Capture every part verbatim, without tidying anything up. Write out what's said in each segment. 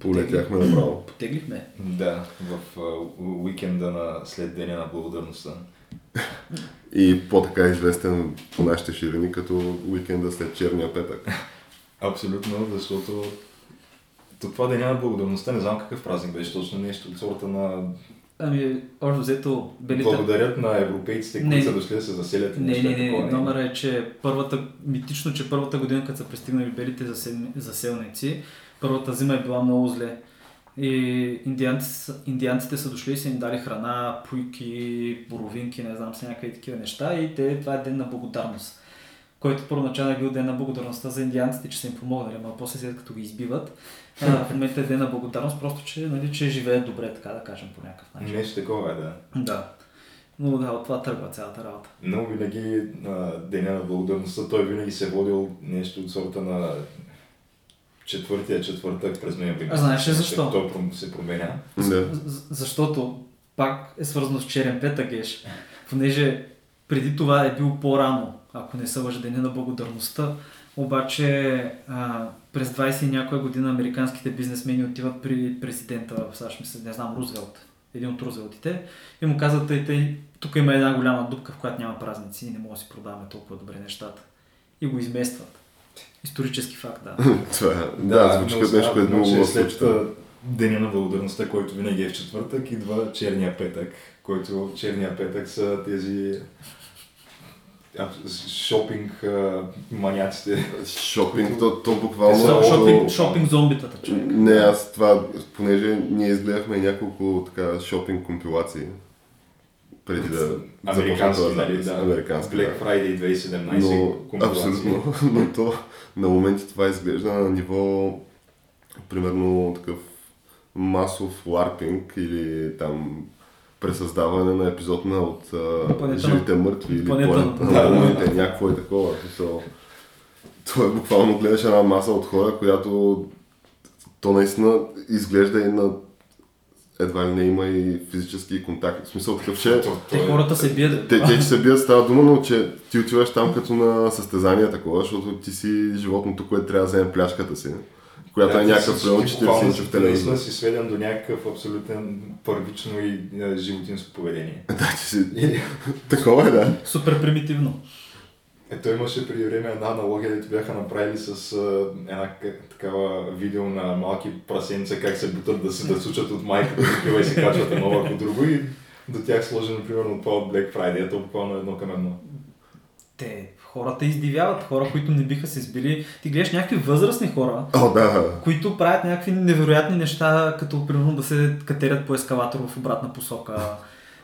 Полетяхме направо. Потеглихме. Да, в uh, уикенда на след Деня на благодарността. И по-така известен по нашите ширини като уикенда след черния петък. Абсолютно, защото то това Деня на благодарността, не знам какъв празник беше, точно нещо от сорта на... Ами, още взето... Белитър... Благодарят на европейците, които са дошли да се заселят и не, неща. Не, не, не, номера е, че първата, митично, че първата година, като са пристигнали белите заселници, първата зима е била много зле и индианци, индианците са дошли и са им дали храна, пуйки, боровинки, не знам си някакви такива неща и те, това е ден на благодарност, който първоначално е бил ден на благодарността за индианците, че са им помогнали, но после след като ги избиват, а, в момента е ден на благодарност, просто че, нали, че живеят добре, така да кажем по някакъв начин. Нещо такова е, да. Да. Но да, от това тръгва цялата работа. Но винаги деня на благодарността, той винаги се е водил нещо от сорта на... Четвъртия четвъртък през ноември. А знаеш ли защо? Той се променя. Да. Защото пак е свързано с черен петък, еш. Понеже преди това е било по-рано, ако не се лъжа, Деня на благодарността. Обаче а, през двайсет и някоя година американските бизнесмени отиват при президента в САЩ, мисля, не знам, Рузвелт. Един от Рузвелтите. И му казват, тъй, тъй, тук има една голяма дупка, в която няма празници и не може да си продаваме толкова добре нещата. И го изместват. Исторически факт, да. Това, да, да, звучи като нещо, което много лошо. След Деня на благодарността, който винаги е в четвъртък, идва черния петък, който черния петък са тези шопинг маняците. Шопинг, то, то буквално... Шопинг, много... шопинг, шопинг зомбитата, човек. Не, аз това, понеже ние изгледахме няколко така шопинг компилации. Преди да американски, нали, да. Американски, Black Friday две хиляди и седемнайсета но, компилация. Абсолютно, но то на моменти това изглежда на ниво примерно такъв масов ларпинг или там пресъздаване на епизод на от планета, живите мъртви или планета на умните, някакво е такова. То, то е буквално гледаш една маса от хора, която то наистина изглежда и на едва ли не има и физически контакт. В смисъл такъв, че... Те хората се бият. Те, те че се бият, става дума, но че ти отиваш там като на състезание такова, защото ти си животното, което трябва да вземе пляшката си, която да, е някакъв преон четирийсет инчов в телевизор. Да си сведен до някакъв абсолютен първично и е, животинско поведение. Да, че си... такова е, да. Супер примитивно. Ето имаше преди време една аналогия, дето бяха направили с а, една такава видео на малки прасенца, как се бутат да се дъсучат от майката, такива и се качват едно върху друго и до тях сложено, примерно, това от Black Friday, то буквално едно към едно. Те, хората издивяват, хора, които не биха се сбили. Ти гледаш някакви възрастни хора, oh, да. които правят някакви невероятни неща, като примерно да се катерят по ескалатор в обратна посока.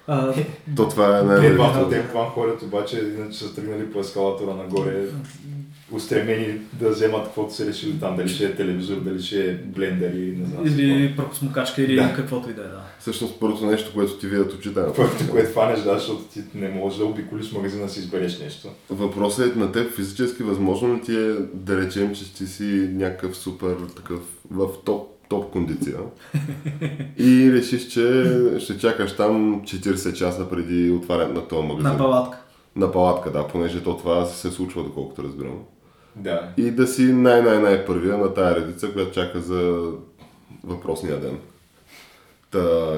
А, то това е най-вероятно. Те това ходят обаче, иначе са тръгнали по ескалатора нагоре, устремени да вземат каквото се решили там, дали ще е телевизор, дали ще е блендер и не знам. Или пръкосмукачка или да. Каквото и да е, да. Всъщност първото нещо, което ти видят очите. Първото, което хванеш, да, защото ти не можеш да обиколиш магазина да си избереш нещо. Въпросът е на теб физически възможно ли ти е да речем, че ти си някакъв супер такъв в топ топ кондиция и решиш, че ще чакаш там четирийсет часа преди отварянето на този магазин. На палатка. На палатка, да, понеже то това се случва, доколкото разбирам. Да. И да си най-най-най първия на тая редица, която чака за въпросния ден. Та...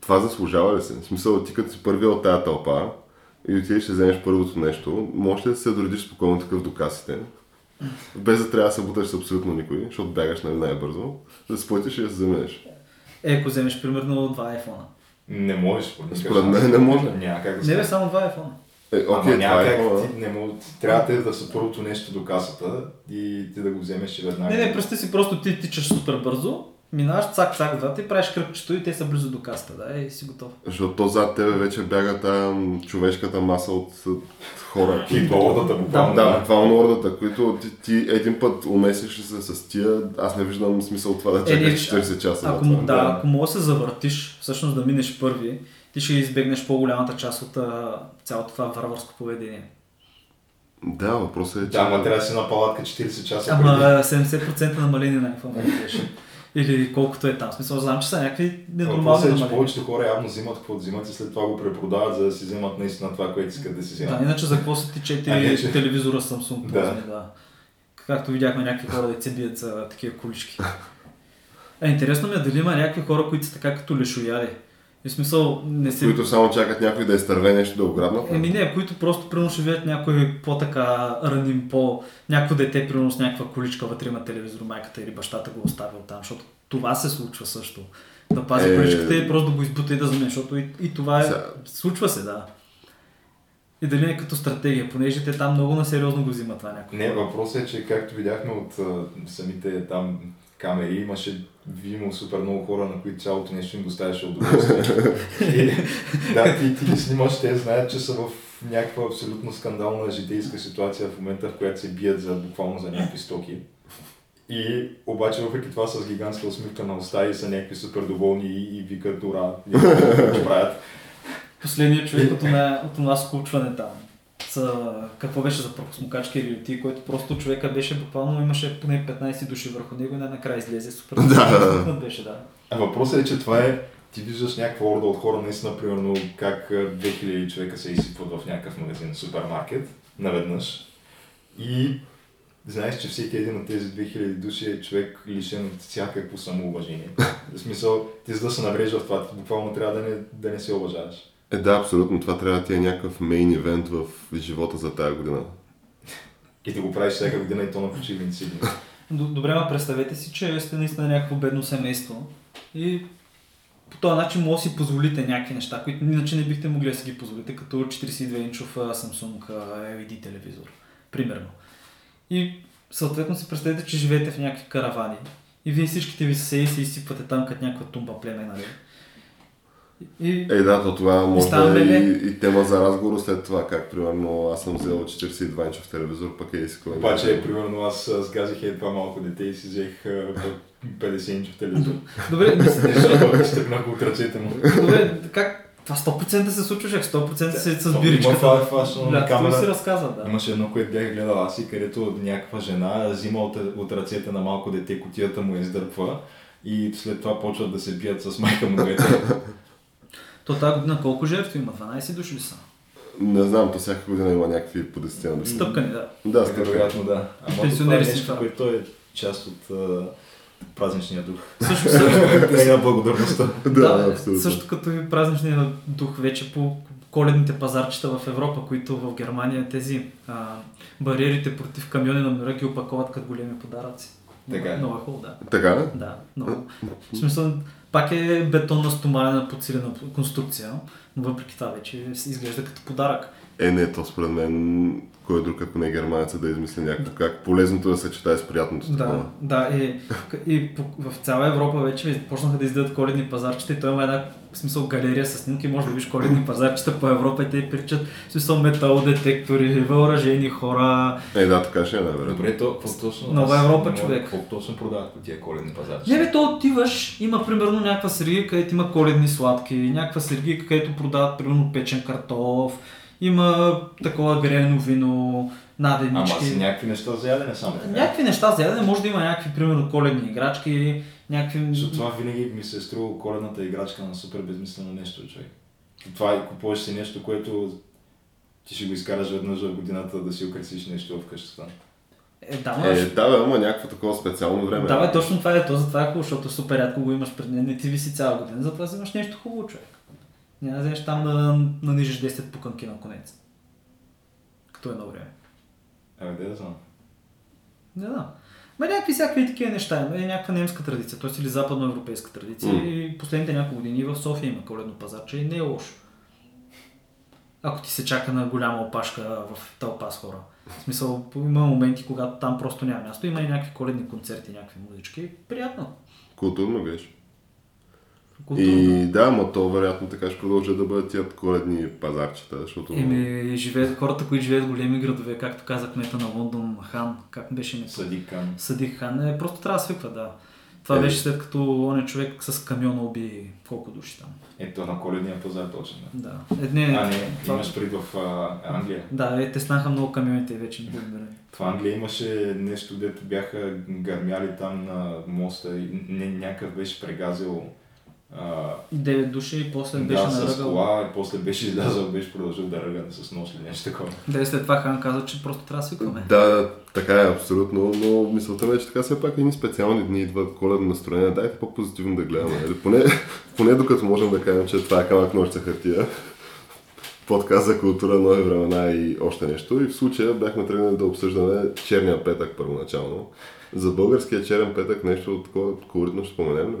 Това заслужава ли се? В смисъл, ти като си първия от тая тълпа и отидеш ще вземеш първото нещо, можеш ли да се дородиш спокойно такъв до касите? Без да трябва да се буташ с абсолютно никой, защото бягаш нали най-бързо, да се платиш и да се заменеш. Е, ако вземеш примерно два айфона. Не можеш, по никакъв. Не, не може. Няма как да се... Не бе, само два айфона. Е, окей, ама няма как, айфона. Ти не мож... трябва те да са първото нещо до касата и ти да го вземеш и веднага. Не, не, пръсти си, просто ти тичаш супер бързо, минаваш цак-цак отзад и правиш кръгчето и те са близо до каста, да, и си готов. Защото зад тебе вече бяга тая човешката маса от хора. И ордата, буквално. Да, буквално ордата, които ти, ти един път умесиш ли се с тия, аз не виждам смисъл това да чакаш четирийсет часа. Ако, да, да, ако мога да се завъртиш, всъщност да минеш първи, ти ще избегнеш по-голямата част от цялото това варварско поведение. Да, въпросът е, че... Да, ама трябва да си на палатка четирийсет часа. Ама седемдесет процента намаление на какво може да беше. Или колкото е там. Смисъл, знам, че са някакви ненормални намаления. Е, повечето хора явно взимат какво взимат и след това го препродават, за да си взимат наистина това, което искат да си взимат. Да, иначе за какво са ти четири че... телевизора Samsung. Да. Ползни, да. Както видяхме някакви хора деца бият за такива колички. Е, интересно ми е дали има някакви хора, които са така като лешояли. В смисъл, не си... Които само чакат някой да изтърве нещо да ограбнат? Еми не, които просто примерно ще видят някой по-така раним, по... някакво дете примерно с някаква количка вътре има телевизор, майката или бащата го оставил там, защото това се случва също. Да пази е... количката и просто да го избута и да замени, защото и, и това е... Са... случва се, да. И дали не като стратегия, понеже те там много насериозно го взимат това някой. Не, въпросът е, че както видяхме от uh, самите там камери, имаше видимо супер много хора, на които цялото нещо им доставяше удоволствие. И, да, ти, ти ги снимаш, те знаят, че са в някаква абсолютно скандална житейска ситуация в момента, в която се бият за буквално за някакви стоки. И обаче въпреки това с гигантска усмивка на уста и са някакви супер доволни и, и викат ура, някакви правят. Последният човек от това, от това скучване там. За, какво беше за пръхосмукачки или ти, който просто човека беше буквално, имаше поне петнайсет души върху него и накрая излезе супер. Да. Беше, да. А въпросът е, че това е, ти виждаш някаква орда от хора, наистина, примерно как две хиляди човека се изсипват в някакъв магазин, супермаркет, наведнъж. И знаеш, че всеки един от тези две хиляди души е човек лишен от всякакво самоуважение. В смисъл, ти за да се наврежда в това, ти буквално трябва да не, да не се уважаваш. Е, да, абсолютно. Това трябва да ти е някакъв мейн ивент в живота за тая година. И да го правиш всяка година и то на почивници. Добре, ма представете си, че сте наистина някакво бедно семейство и по този начин може да си позволите някакви неща, които иначе не бихте могли да си ги позволите, като четирийсет и две инчов Samsung ел и ди телевизор, примерно. И съответно си представете, че живеете в някакви каравани и вие всичките ви съседи се изсипвате там като някаква тумба племе, нали? И... Е, да, то това може да е и, и тема за разговор след това, как примерно аз съм взел четирийсет и две инчов телевизор, пък е и си кой. Обаче, примерно аз сгазих е това малко дете и си взех петдесет инчов телевизор. Добре, мисля, ще тръгнах от ръцете му. Добре, как? Това сто процента се случва, шех, сто процента се с биричката. Това е фашно на камера. Си разказа, да. Имаше едно, което бях гледал аз и където някаква жена взима от, от ръцете на малко дете, кутията му издърпва и след това почват да се бият с майка му дете. То тази година колко жертви има? дванайсет души ли са? Не знам, то всяка година има някакви по десетина души. Стъпкани, да. Да, стъпкани. Да. Ама това е нещо, което е част от а, празничния дух. Също също. Благодарността. Да, абсолютно. Също като и празничния дух вече по коледните пазарчета в Европа, които в Германия тези а, бариерите против камиони на мира ги опаковат като големи подаръци. Така. Много е хубаво, да. Така? Да, много. В смисъл, пак е бетонна стомалена подсилена конструкция, но въпреки това вече изглежда като подарък. Е, не, то според мен, кой друг, ако не е германеца, да измисля някакво как полезното да се читае с приятното. Да, такова. Да, и, и в цяла Европа вече почнаха да издадат коледни пазарчета и той има една, в смисъл, галерия с снимки, може да виж коледни пазарчета по Европа и те причат, в смисъл, металодетектори, въоръжени хора. Е, да, така ще е, наверное. Добре, то по-точно... Нова Европа, човек. По-точно продават по тия коледни пазарчета. Не, бе, то отиваш, има примерно някаква сергия, където има коледни сладки, някаква сергия, където продават примерно печен картоф. Има такова грено вино, наденички. Ама си някакви неща за ядене само. Някакви неща за ядене, може да има някакви, примерно, коледни играчки, някакви... Защото това винаги ми се струва коледната играчка на супер безмислено нещо, човек. Това е, купуваш си нещо, което ти ще го изкараш веднъж в годината да си украсиш нещо в къщата. Е, да, ма, е, ще... да бе, има някакво такова специално време. Да бе, точно това е то, затова е хубаво, защото супер рядко го имаш пред мен, не ти виси цяла година, затова имаш нещо хубаво, човек. Няма да вземеш там да нанижиш десет пуканки на конец. Като едно време. Ами де да знам? Не знам. Ме някакви всякакви такива неща. Е някаква немска традиция, т.е. или западноевропейска традиция. Mm. И последните няколко години в София има коледно пазарче и не е лошо. Ако ти се чака на голяма опашка в тълпа с хора. В смисъл, има моменти, когато там просто няма място. Има и някакви коледни концерти, някакви музички. Приятно. Културно беше. Културно. И да, но то вероятно така ще продължат да бъдат тият коледни пазарчета, защото... Еми, живеят, хората, които живеят в големи градове, както каза кмета на Лондон, Хан, как беше не... Садик Хан. Садик Хан, е, просто трябва да свиква, да. Това е, беше след като он е човек с камиона уби колко души там. Ето на коледния пазар точно. Да. Е, не, а, не, това... имаш пред в а, Англия. Да, е, теснаха много камионите и вече не добре. В Англия имаше нещо, дето бяха гърмяли там на моста и някакъв беше прегазил... девет души и после да, беше наръгал. Да, с кола и после беше излязъл, беше продължил да ръга с нос или нещо такова. Да, и след това Хан каза, че просто трябва да свикваме. Да, така е абсолютно, но мисълта ми е, че така все пак едни специални дни идват коледно настроение. Дайте по-позитивно да гледаме. Поне, поне докато можем да кажем, че това е камък ножица хартия. Подкаст за култура, нови времена и още нещо. И в случая бяхме тръгнали да обсъждаме черния петък първоначално. За българския черен петък нещо от такова колоритно ще споменем ли?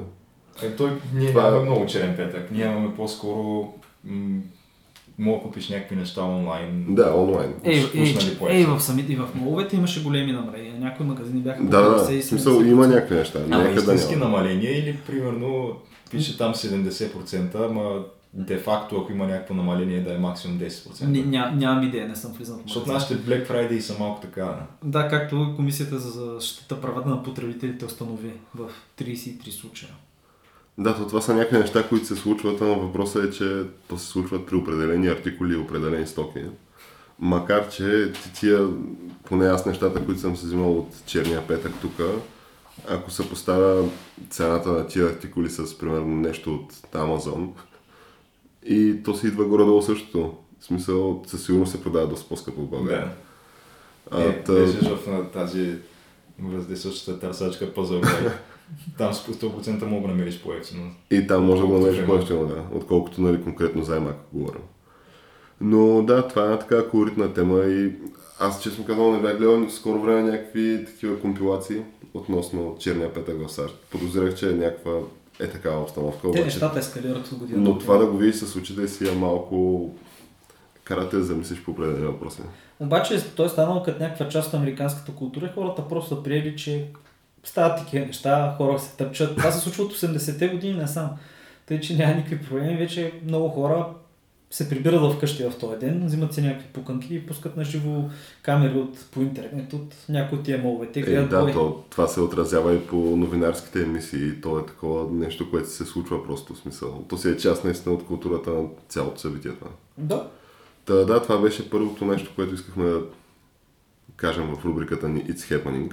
Е, той, ние това... нямаме много черен петък. Ние имаме по-скоро... М- мога да купиш някакви неща онлайн. Да, онлайн. Ей, ей, ей в самите и в моловете имаше големи намаления. Някои магазини бяха по да, да, смисъл има някакви неща. Ама истински намаления или примерно пише там седемдесет процента, ама де-факто ако има някакво намаление да е максимум десет процента. Ня, ня, нямам идея, не съм влизан в магазин. Защото нашите Black Friday са малко така. Да, както Комисията за защита правата на потребителите установи в трийсет и три случая. Да, то това са някакви неща, които се случват, но въпросът е, че то се случват при определени артикули и определени стоки. Макар, че тия, поне аз нещата, които съм се взимал от черния петък тук, ако се поставя цената на тия артикули с, примерно, нещо от Amazon, и то си идва горе-долу същото. В смисъл, със сигурност се продава доста по-скъпо в България. Да. Е, тъ... беше жов на тази раздесващата търсачка пазарна. Там с сто процента мога да намериш по-ефтино. И там може да го намериш по-ефтино, да. Отколкото нали, конкретно заема, ако говорим. Но да, това е една така колоритна тема и аз честно казвам не бях гледал скоро време някакви такива компилации относно черния петък в САЩ. Подозирах, че е някаква е такава обстановка. Обаче... Те нещата ескалират от година. Но това да го видиш с очите си е малко... Карате да замислиш по определени въпроси. Обаче той е станал като някаква част от американската култура и хората просто са приели, че стават такива неща, хора се тъпчат. Това се случва от осемдесетте години насам. Тъй, че няма никакви проблеми. Вече много хора се прибират вкъщи в този ден, взимат се някакви пуканки и пускат на живо камери от, по интернет от някои от тия моловете. Е, да, бой... то, това се отразява и по новинарските емисии. То е такова нещо, което се случва просто в смисъл. То си е част наистина от културата на цялото събитие. Да. Та, да, това беше първото нещо, което искахме да кажем в рубриката ни It's Happening.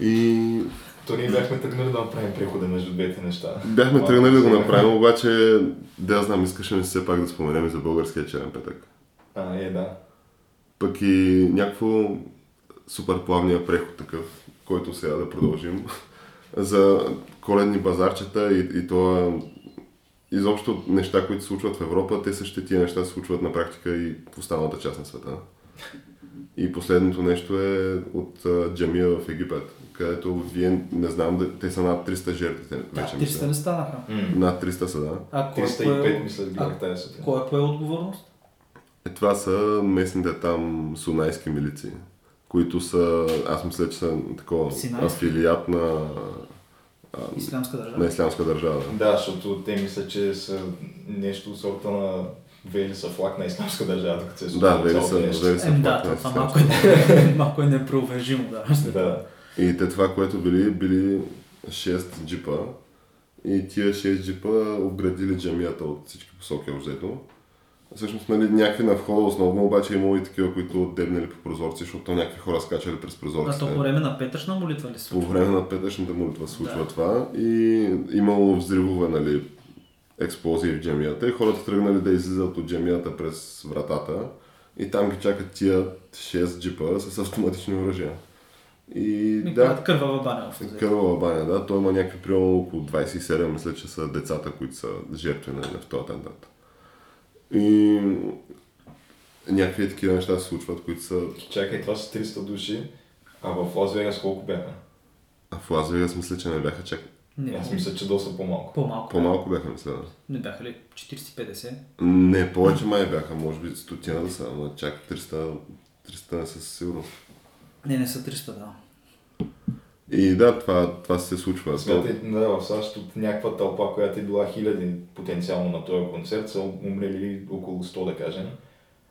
И... То ние бяхме тръгнали да направим прехода между двете неща. Бяхме Малко тръгнали да го направим, обаче да я знам, искаше ми все пак да споменем и за българския черен петък. А, е, да. Пък и някакво супер плавния преход такъв, който сега да продължим, за коледни базарчета и, и това... Изобщо неща, които се случват в Европа, те същите тия неща се случват на практика и в останалата част на света. И последното нещо е от джамия в Египет, където вие не знам, да, те са над триста жертвите вече. Да, триста не станаха. Mm. Над триста са, да. А кой триста и пет мисля гледах тази сутрин. Кой е отговорност? Е, това са местните там сунайски милиции, които са, аз мисля, че са такова афилиат на... Ислямска държава. На ислямска държава. Да, защото те мислят, че са нещо от сорта на вели са флаг на ислямска държава, докато се случва. Да, вели са, вели са флаг Ем, да, на това малко е, малко е непровержимо. Да. Да. И те това, което били, били шест джипа и тия шест джипа обградили джамията от всички посоки обзето. Всъщност нали, някакви на входа основно, обаче имало и такива, които отдебнали по прозорци, защото някакви хора скачали през прозорците. А то по време на петъчна молитва ли се случва? По време на петъчната молитва се случва да. Това и имало взривове, нали, експлозии в джамията и хората тръгнали да излизат от джамията през вратата и там ги чакат тия шест джипа с автоматични оръжия. И да, кървава баня. Кървава баня, да. Той има някакви примерно около двайсет и седем, мисля, че са децата, които са жертви на този атентат. И някакви такива неща се случват, които са... Чакай, това са триста души, а в Лас Вегас колко бяха? А в Лас Вегас мисля, че не бяха чак... Не, аз мисля, че доста по-малко. По-малко, по-малко бяха, мисля. Не бяха ли четирийсет-петдесет? Не, повече май бяха, може би стотина да са, но чак триста, триста не са сигурно. Не, не са триста, да. И да, това, това се случва. Смятай, да, в САЩ от някаква тълпа, която е била хиляди потенциално на този концерт, са умрели около сто, да кажем.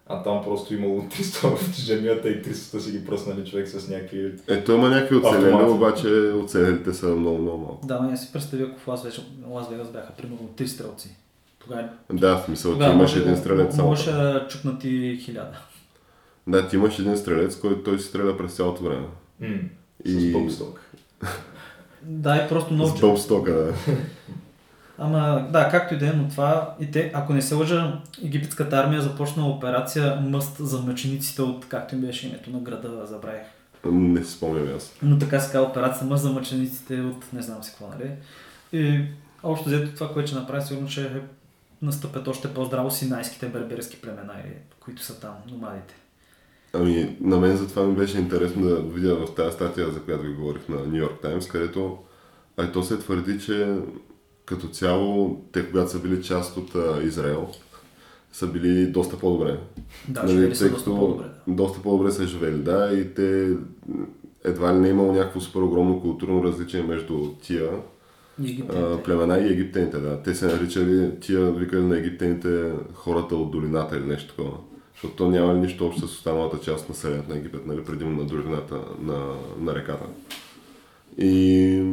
А там просто имало триста в джамията и триста си ги пръснали човек с някакви... Ето има някакви оцелели, обаче оцелелите са много-много малко. Да, но я си представя, ако в Лас Вегас бяха примерно три стрелци. Тогава... Да, в смисъл, ти имаш един стрелец само. Може да чукнат и хиляда. Да, ти имаш един стрелец, който той си стреля през цялото време. Mm. И... С бомбсток. Да, е просто много... С бомбстока, да. Ама да, както и да е, но това и те, ако не се лъжа, египетската армия започна операция мъст за мъчениците от, както им беше името на града, забравих. Не си спомням аз. Но така се казва операция мъст за мъчениците от не знам си какво, нали? И общо взето това, което ще направи, сигурно ще настъпят още по-здраво синайските берберски племена, които са там, номадите. Ами, на мен затова ми беше интересно да видя в тази статия, за която ви говорих на New York Times, където ай то се твърди, че като цяло, те когато са били част от а, Израел, са били доста по-добре. Да, нали, живели са доста по-добре. Да. Доста по-добре са живели, да, и те едва ли не имало някакво супер огромно културно различие между тия а, племена и египтяните, да. Те се наричали, тия викали на египтяните хората от долината или нещо такова. Защото то няма нищо общо с останалата част на селената на Египет, нали, предимно на долината на, на реката. И...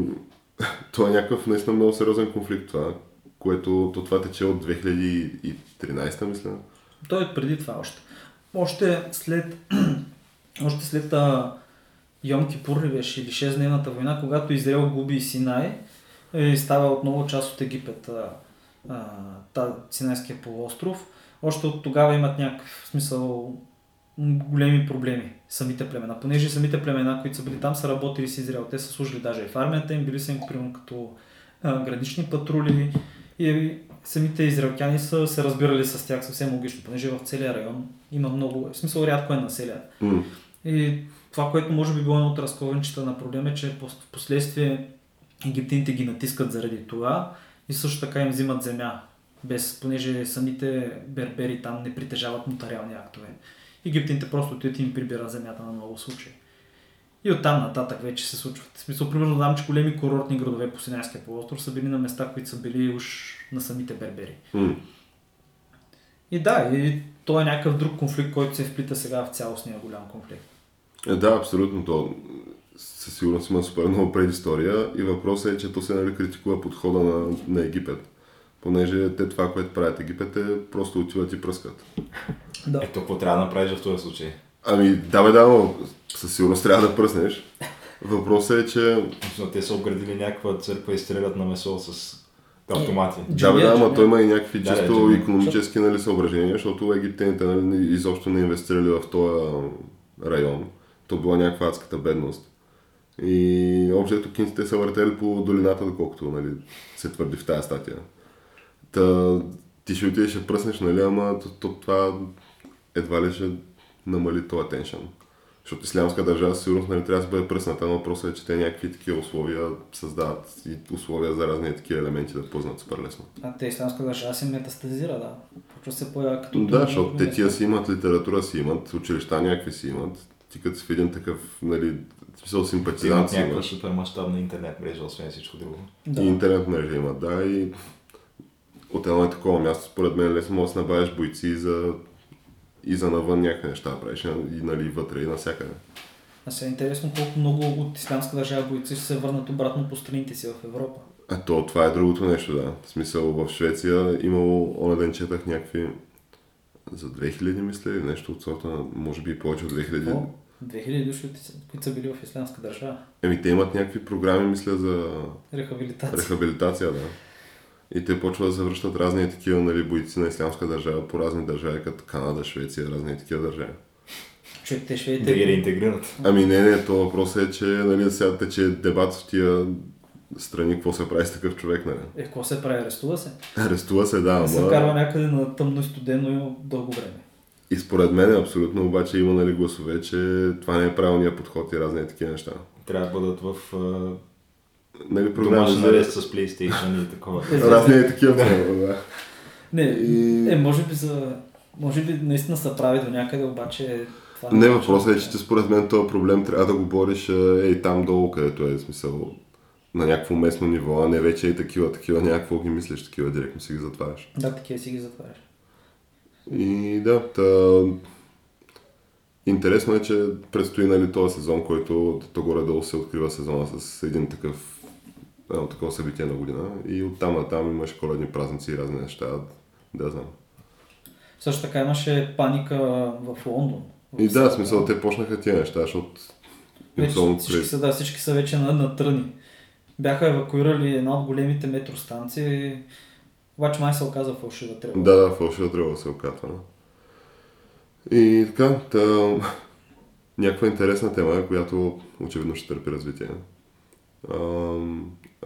Това е някакъв наистина много сериозен конфликт това, което то това тече от две хиляди и тринайсета, мисля. Той е преди това още. Още след, още след а, Йом Кипур ли беше, или шестдневната война, когато Израел губи Синай и става отново част от Египет, а, а, та, Синайския полуостров, още от тогава имат някакъв смисъл големи проблеми самите племена, понеже самите племена, които са били там, са работили с Израел, те са служили даже и в армията им, били са им примерно като а, гранични патрули и самите израелтяни са се разбирали с тях съвсем логично, понеже в целия район има много, в смисъл рядко е населено. Mm. И това, което може би било едно от разковничета на проблем е, че в последствие египтяните ги натискат заради това и също така им взимат земя, без, понеже самите бербери там не притежават нотариални актове. Египтяните просто отидат и им прибират земята на много случаи. И оттам нататък вече се случват. В смисъл, примерно знам, че големи курортни градове по Синайския полуостров са били на места, които са били уж на самите бербери. Mm. И да, и то е някакъв друг конфликт, който се вплита сега в цялостния голям конфликт. Е, да, абсолютно то. Със сигурност има супер много предистория и въпросът е, че то се нали критикува подхода на, на Египет. Понеже те това, което правят Египет, е просто отиват и пръскат. Да. Ето, какво трябва да направиш в този случай? Ами, да бе, да, но със сигурност трябва да пръснеш. Въпросът е, че... Те са обградили някаква църква и стрелят на месо с автомати. И... Да бе, да, но той има и някакви да, чисто икономически нали, съображения, защото египтяните нали, изобщо не инвестирали в този район. То била някаква адската бедност. И общо кинците са въртели по долината, доколкото нали, се твърди в тази статия. Та, ти ще отидеш и пръснеш, нали, ама то, то, това едва ли ще намали този теншън. Защото ислямска държава сигурност нали, трябва да се бъде пръсната, но въпросът е, че те някакви такива условия създават и условия за разни такива елементи да познат супер лесно. А те ислямска държава се метастазира, да. Почва се поява като... Да, защото те тия си имат, литература си имат, училища някакви си имат. Ти като си в един такъв, нали, смисъл симпатизант си имат. Някаква супермащабна интернет мрежа, освен всичко друго. Да. И интернет мрежа имат, да, и... От едно такова място, според мен, лесно може да набавиш бойци и за, и за навън някакви неща правиш, и нали, вътре, и навсякъде. А сега е интересно колко много от ислямска държава бойци ще се върнат обратно по страните си в Европа. А то, това е другото нещо, да. В смисъл, в Швеция имало, оня ден четах някакви за две хиляди, мисля, нещо от сорта, може би и повече от две хиляди. О, две хиляди души, които са били в ислямска държава. Еми, те имат някакви програми, мисля, за рехабилитация, рехабилитация да. И те почват да се връщат разни такива нали, бойци на ислямска държава по разни държави, като Канада, Швеция, разни такива държави. Човек, те шведите ги реинтегрират. Ами не, не, то въпросът е, че нали, сега тече дебат в тия страни, какво се прави с такъв човек, нали? Е, какво се прави? Арестува се? Арестува се, да, ама... Не се карва някъде на тъмно и студено дълго време. И според мен абсолютно обаче има нали, гласове, че това не е правилният подход и разни такива неща. Трябва да бъдат в... Нали, домашен арест с PlayStation и такова. Разни е такива проблеми, да. Не, и... е, може би, за... може би наистина са прави до някъде, обаче Не, въпросът е, че ти според мен този проблем трябва да го бориш ей там долу, където е, в смисъл на някакво местно ниво, а не вече е такива, такива, някакво ги мислиш, такива директно си ги затваряш. Да, такива си ги затваряш. И да, та... интересно е, че предстои, нали, този сезон, който то горе-долу се открива сезона с един такъв, едно такова събитие на година и оттам на там имаш коледни празници и разни неща, да знам. Също така имаше паника в Лондон. В и да, смисъл, те почнаха тия неща, защото... Всички са, да, всички са вече на, на тръни. Бяха евакуирали една от големите метростанции, обаче май се оказа фалшива тръба. Да, да, фалшива тръба се оказва. И така, тъм, някаква интересна тема, която очевидно ще търпи развитие. А,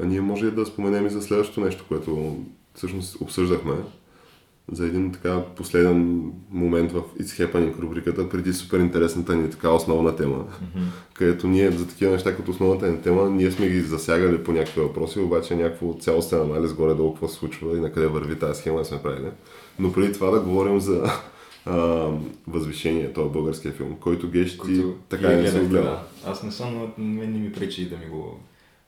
а ние може да споменем и за следващото нещо, което всъщност обсъждахме. За един така последен момент в It's Happening рубриката, преди супер интересната ни така основна тема, mm-hmm. където ние за такива неща като основната ни тема, ние сме ги засягали по някакви въпроси, обаче някакво цялостен анализ горе-долу какво се случва и на къде върви тази схема сме правили. Но преди това да говорим за а, Възвишение, този българския филм, който геш ти така не съм гледал. Да. Аз не съм, но мен не ми пречи да ми го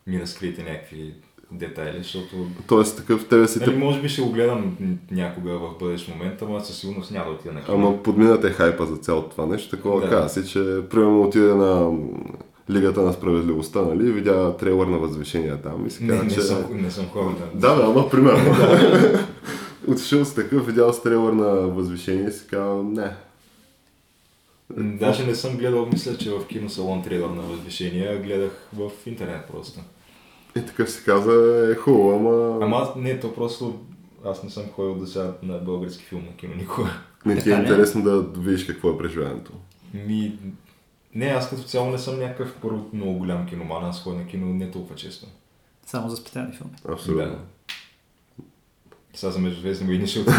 ми разкриете някакви детайли, защото... Тоест такъв тебе си... Нали, може би ще го гледам някога в бъдещ момент, ама със сигурност няма да отида на кино. Ама подминате хайпа за цялото това нещо, такова да. Каза си, че примерно отиде на Лигата на справедливостта, нали, видя трейлър на Възвишения там и си каза, не, не че... Съм, не съм хора, да. Да, да, ама примерно. Отишъл с такъв, видял с трейлър на Възвишение и си каза, не. Даже не съм гледал, мисля, че в киносалон трейлър на Възвишение, гледах в интернет просто. И така си каза, е хубаво, ама... Ама аз, не, то просто аз не съм ходил до сега на български филм на кино никога. Не ти е интересно да видиш какво е преживяването? Ми... Не, аз като цяло не съм някакъв първо много голям киноман, аз ходя на кино не толкова често. Само за специални филми. Абсолютно. Да. Сега за Междузвездни войни ще отидам.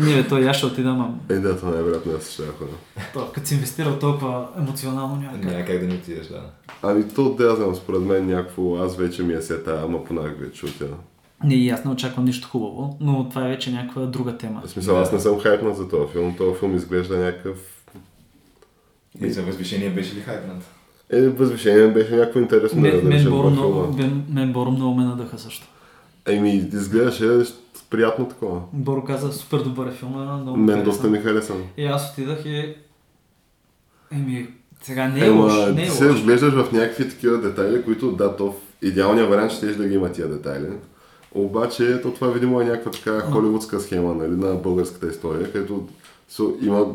Не, бе, той аз ще отидам, ама... Е, да, това най-вероятно аз ще хода. То, като си инвестирал толкова емоционално някак. Няма как да не отидеш, да. Ами то да я знам, според мен някакво, аз вече ми е сета, ама понак вече отида. Не, и аз не очаквам нищо хубаво, но това е вече някаква друга тема. В смисъл, да. Аз не съм хайпнат за този филм, този филм изглежда някакъв... И за Възвишение беше ли хайпнат? Е, Възвишение беше някакво интересно. Мен, да мен, Боро много, мен Боро много ме надъха също. Еми, изглеждаше приятно такова. Боро каза, супер добър е филма, много мен доста ми харесам. И аз отидах и... Еми, сега не е лош, не е лош. Ти се вглеждаш в някакви такива детайли, които да, то в идеалния вариант ще еш да ги има тия детайли. Обаче, то това видимо е някаква така холивудска схема, нали, на българската история, където има...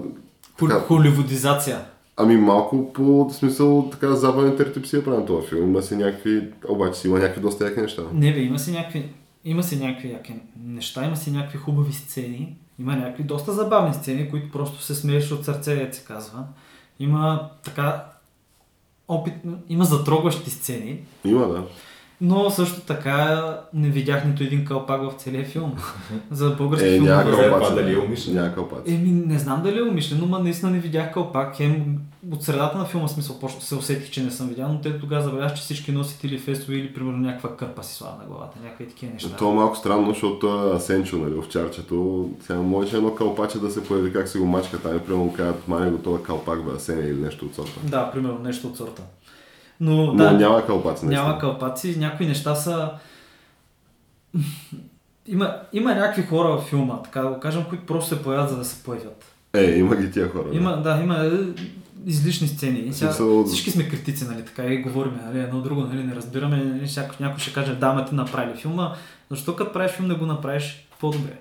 Така... Холивудизация. Ами малко по смисъл така забавен тертипсия правим този филм. Има си някакви, обаче си има някакви доста яки неща. Не бе, има си някакви, има си някакви яки неща, има си някакви хубави сцени, има някакви доста забавни сцени, които просто се смееш от сърце, се казва. Има така опит, има затрогващи сцени. Има, да. Но също така не видях нито един кълпак в целия филм. За български е, филм. Няма кълпак, дали е умишлено, няма кълпак. Еми, не знам дали е умишлено, но наистина не видях кълпак. Хем от средата на филма смисъл почна се усетих, че не съм видял, но те тогава забелязах, че всички носят или фесове, или примерно някаква кърпа си слава на главата, някакви такива неща. То е малко странно, защото Сенчо, нали, овчарчето, сега можеше едно кълпаче да се появи как си го мачка, там примерно казват, мани го това кълпак бе, Асене или нещо от сорта. Да, примерно нещо от сорта. Но, Но да, няма кълпаци. Няма кълпаци. Някои неща са... Има, има някакви хора във филма, така да го кажем, които просто се появят, за да се появят. Е, има ги тия хора. Има, да. да, има излишни сцени. Сега, са... Всички сме критици, нали, така и говорим, нали, едно друго, нали, не разбираме. Нали, всяко, някой ще каже, да, ме ти направили филма, защо като правиш филм да го направиш по-добре?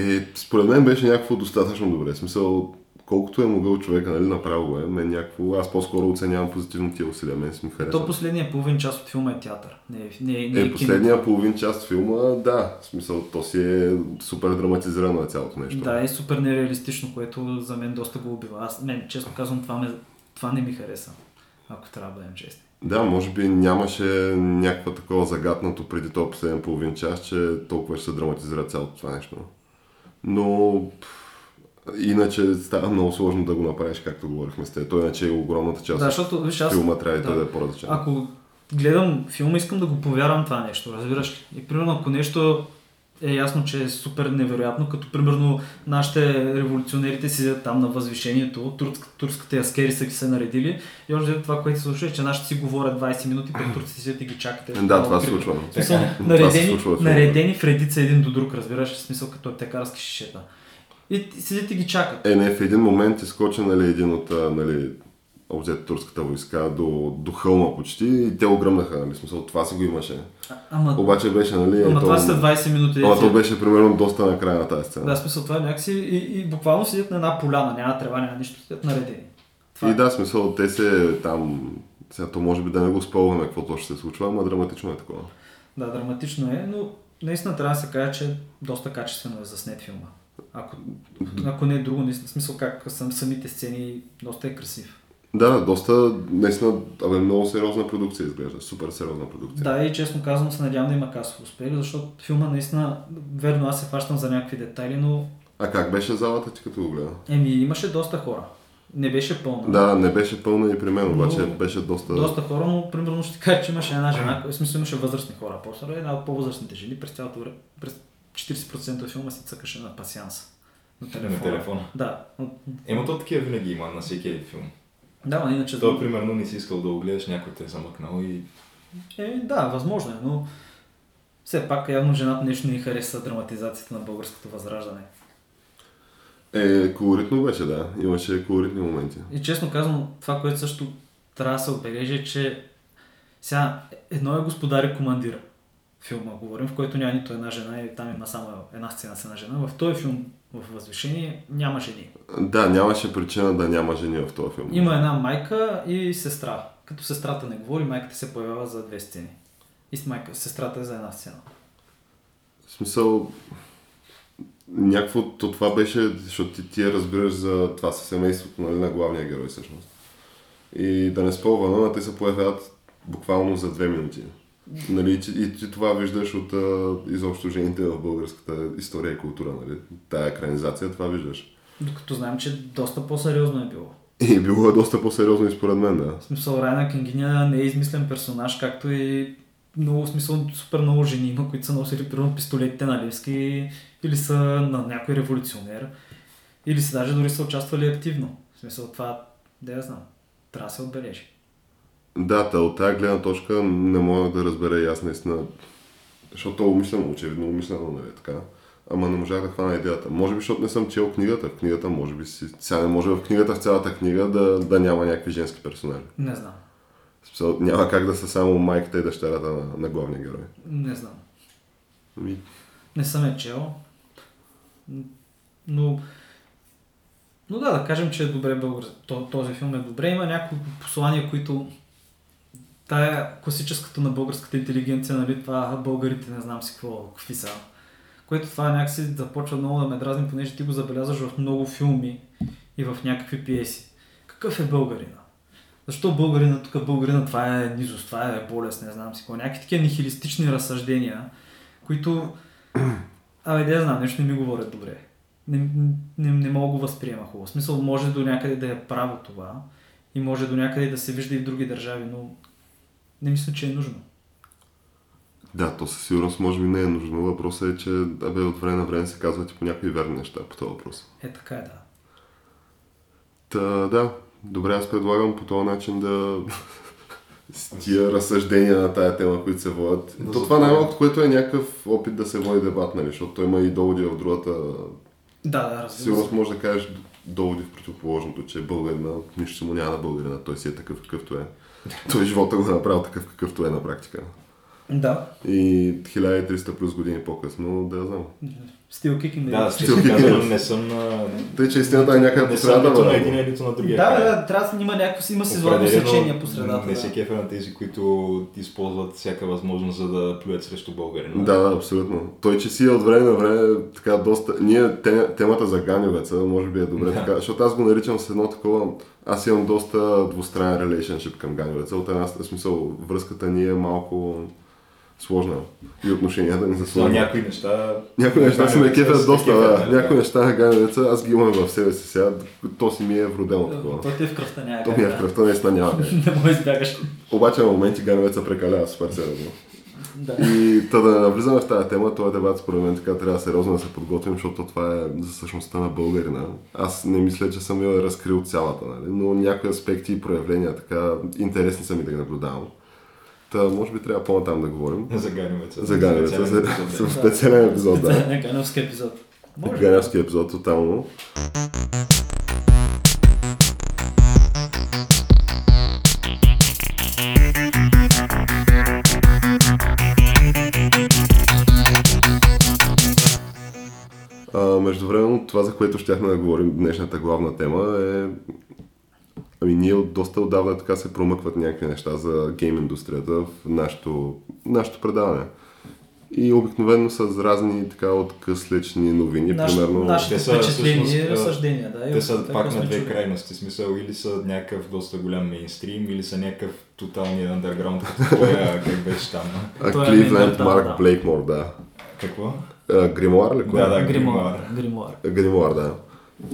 Е, според мен беше някакво достатъчно добре. Смисъл... Колкото е могъл човека, нали, направил го е, мен някакво... Аз по-скоро оценявам позитивно тия усилия, мен си ми харесва. То последния половин час от филма е театър, не е, не е, не е, е последния кино. Половин час от филма, да, в смисъл, то си е супер драматизирано е цялото нещо. Да, е супер нереалистично, което за мен доста го убива. Аз, мен, честно казвам, това, ме, това не ми хареса, ако трябва да бъдем честни. Да, може би нямаше някаква такова загатнато преди този последен половин час, че толкова ще се драматизира цялото това нещо. Но... Иначе става много сложно да го направиш, както говорихме с те. Той иначе е огромната част да, защото, виж, аз... филма трябва да, да е по-различен. Ако гледам филма, искам да го повярвам това нещо, разбираш ли? И примерно ако нещо е ясно, че е супер невероятно, като примерно нашите революционерите сидят там на възвишението, турск, турските аскери са ги се наредили и още това, което се случва е, че нашите си говорят двайсет минути, пред турците сидят и ги чакате. Да, това се случва. Наредени, наредени в редица един до друг, разбираш, в смисъл като аптекарски шишета. И седите ги чакат. Е, не, в един момент изкоча нали, един от нали, обзет турската войска до, до хълма почти и те огръмнаха, нали, смисъл, това си го имаше. А, ама, Обаче беше, нали... Ама това са двайсет минути. Ама то беше примерно доста на края на тази сцена. Да, смисъл това е някакси и, и буквално седят на една поляна, няма трева, няма нищо, седят наредени. Това. И да, смисъл, те се там... Сега то може би да не го спълваме какво точно се случва, ама драматично е такова. Да, драматично е, но наистина трябва да се каже, че доста качествено е заснет филма. Ако, ако не е друго, наистина, в смисъл как съм самите сцени, доста е красив. Да, да, доста, наистина, абе, много сериозна продукция изглежда, супер сериозна продукция. Да, и честно казвам се надявам да има касов успех, защото филма наистина, верно аз се фащам за някакви детайли, но... А как беше залата ти като го гледа? Еми, имаше доста хора. Не беше пълна. Да, не беше пълна и при мен, обаче беше доста... Доста хора, но примерно ще кажа, че имаше една жена, в смисъл имаше възрастни хора, по-сърва една от по-възрастните жени през цялото време. През... четирийсет процента от филма се цъкаше на пасианса. На телефона. На телефона. Да. Ема то такива винаги има на всеки един филм. Да, но иначе... Той, примерно, не си искал да огледаш, някой те е замъкнал и... Е, да, възможно е, но... Все пак, явно жената нещо не хареса драматизацията на българското възраждане. Е, колоритно беше, да. Имаше колоритни моменти. И честно казвам, това, което също трябва да се отбележи, е, че... Сега, едно е господари командира. Филма говорим, в който няма нито една жена и там има само една сцена с една жена. В този филм, в Възвишение, няма жени. Да, нямаше причина да няма жени в този филм. Има една майка и сестра. Като сестрата не говори, майката се появява за две сцени. И с майка, сестрата е за една сцена. В смисъл, някаквото това беше, защото ти, ти я разбираш за това със семейството нали, на главния герой всъщност. И да не спълваме, но те се появяват буквално за две минути. Нали, и ти това виждаш от изобщо жените в българската история и култура, нали? Тая екранизация, това виждаш. Докато знаем, че доста по-сериозно е било. И било е доста по-сериозно и според мен, да. В смисъл, Райна Кингиня не е измислен персонаж, както и много смисъл, супер много жени има, които са носили примерно пистолетите на Левски или са на някой революционер, или са даже дори са участвали активно. В смисъл, това, да я знам, трябва да се отбележи. Да, от тази гледна точка не мога да разбера и аз наистина, защото е умишлено, очевидно умишлено, нали така, ама не можах да хвана идеята. Може би, защото не съм чел книгата, в книгата може би си, сега не може в книгата, в цялата книга да, да няма някакви женски персонажи. Не знам. Специално, няма как да са само майката и дъщерята на, на главния герой. Не знам. Ми... Не съм е чел, но... Но да, да кажем, че е добре българ, този филм е добре, има няколко послания, които тая класическата на българската интелигенция, нали, това българите не знам си какво, какви са, което това някакси започва много да ме дразни, понеже ти го забелязваш в много филми и в някакви пиеси. Какъв е българина? Защо българина тук, българина това е низост, това е болест, не знам си какво, някакви такива нихилистични разсъждения, които, абе да я знам, нещо не ми говорят добре. Не, не, не мога го възприема хубаво. В смисъл, може до някъде да е право това и може до някъде да се вижда и в други държави, но не мисля, че е нужно. Да, то със сигурност може би не е нужно. Въпросът е, че абе, от време на време се казват и по някакви верни неща по този въпрос. Е, така е, да. Та, да. Добре, аз предлагам по този начин да... с тия разсъждения на тая тема, които се водят. Да, то това най-малко, което е някакъв опит да се води дебат, нали? Защото има и доводи в другата... Да, да, разбира. Сигурно може да кажеш доводи в противоположното, че българина, нищо му няма на българина, той си е такъв какъвто е. Той живота го направил такъв какъвто е на практика. Да. И хиляда и триста плюс години по-късно, да я знам. Still kicking. Да, still kicking. Не съм на... Тъй, че истината е някъде по средата. На един или на другия. Да, да, трябва да има някакво, има сезонно сечение по средата. Не се кефе на тези, които използват всяка възможност за да плюят срещу българина. Да, абсолютно. Той, че си от време на време така доста... Ние, темата за ганевеца, може би е добре така, защото аз го наричам с едно такова... Аз имам доста двустранен релейшъншип към ганевеца. От една смисъл, връзката ни е малко... сложна. И отношенията ни са сложни. Но някои неща... Някои неща се ме кефят доста, да. Някои неща на ганевеца, аз ги имам в себе си сега. То си ми е вродено такова. То ти е в кръвта няма. То ми е в кръвта, наистина няма. Не може да избягаш. Обаче на моменти ганевеца прекалява супер сериозно. Да. И та да навлизаме в тази тема, този дебат според мен така трябва сериозно да се подготвим, защото това е за същността на българина. Аз не мисля, че съм я разкрил цялата, нали? Но някои аспекти и проявления така интересни са ми да ги наблюдавам. Та, може би трябва по-натам да говорим. За Ганевеца. За Ганевеца. За специален епизод, да. Не, ганевски епизод. Ганевски епизод, тотално. Междувременно, това, за което щяхме да говорим днешната главна тема е... Ами ние доста отдавна така се промъкват някакви неща за гейм индустрията в нашото, нашото предаване. И обикновено с разни така откъслечни новини. Наш, примерно... Нашите впечатления и разсъждения. Да, те са пак на две крайности. Смисъл, или са някакъв доста голям мейнстрим, или са някакъв тоталния андерграунд, като това как беше там. Кливленд Марк Блейкмор, да. Какво? Гримуар ли? Да, да, Гримуар. Гримуар, Гримуар да.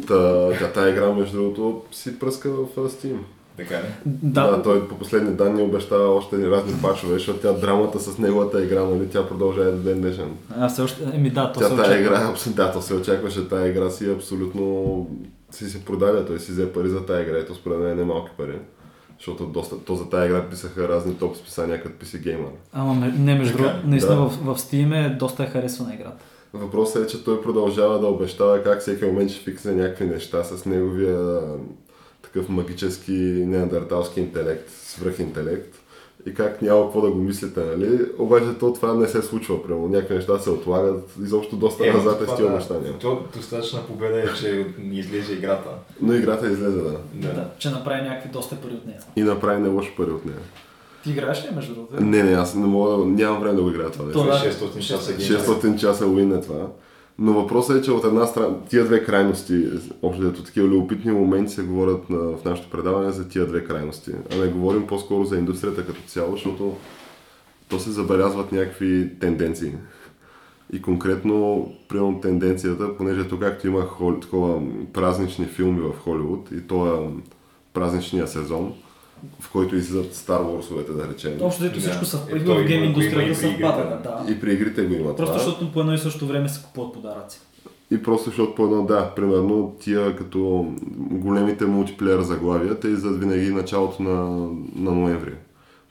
Та, тая игра, между другото, си пръска в Steam. Така ли? Да, да, той по последни данни обещава още разни пачове, защото тя драмата с неговата игра, нали, тя продължава до ден днешен. А, все още, еми да, то тя, се очаква. Игра, да, то се очакваше, тая игра си абсолютно си се продаде, той си взе пари за тая игра, ето според мен не малки пари. Защото доста, то за тази игра писаха разни топ списания като пи си Gamer. Ама не, между другото, наистина да. в, в Steam е доста е харесвана играта. Въпросът е, че той продължава да обещава как всеки момент ще фикса някакви неща с неговия такъв магически неандерталски интелект, свръхинтелект и как няма какво да го мислите, нали? Обаче то това не се случва, прямо някакви неща се отлагат, изобщо доста е, назад е стил обещания. Да, то достатъчна победа е, че излезе играта. Но играта излезе, да. Да, да, че направи някакви доста пари от нея. И направи не лоши пари от нея. Ти играеш ли между другото? Не, не, аз не мога, нямам време да го играя това. Това е шестстотин часа уин е това. Но въпросът е, че от една страна, тия две крайности, общо дето такива любопитни моменти се говорят на, в нашото предаване за тия две крайности. А не говорим по-скоро за индустрията като цяло, защото то се забелязват някакви тенденции. И конкретно, примерно тенденцията, понеже то както има хол, такова празнични филми в Холивуд и то е празничния сезон, в който излизат Star Wars-овете, да речем. Общо дето всичко съвпада, в гейм индустрията съвпада, да. И при игрите го има. Просто защото по едно и също време се купуват подаръци. И просто защото по едно, да, примерно тия като големите мултиплеер заглавия, те излизат винаги началото на, на ноември.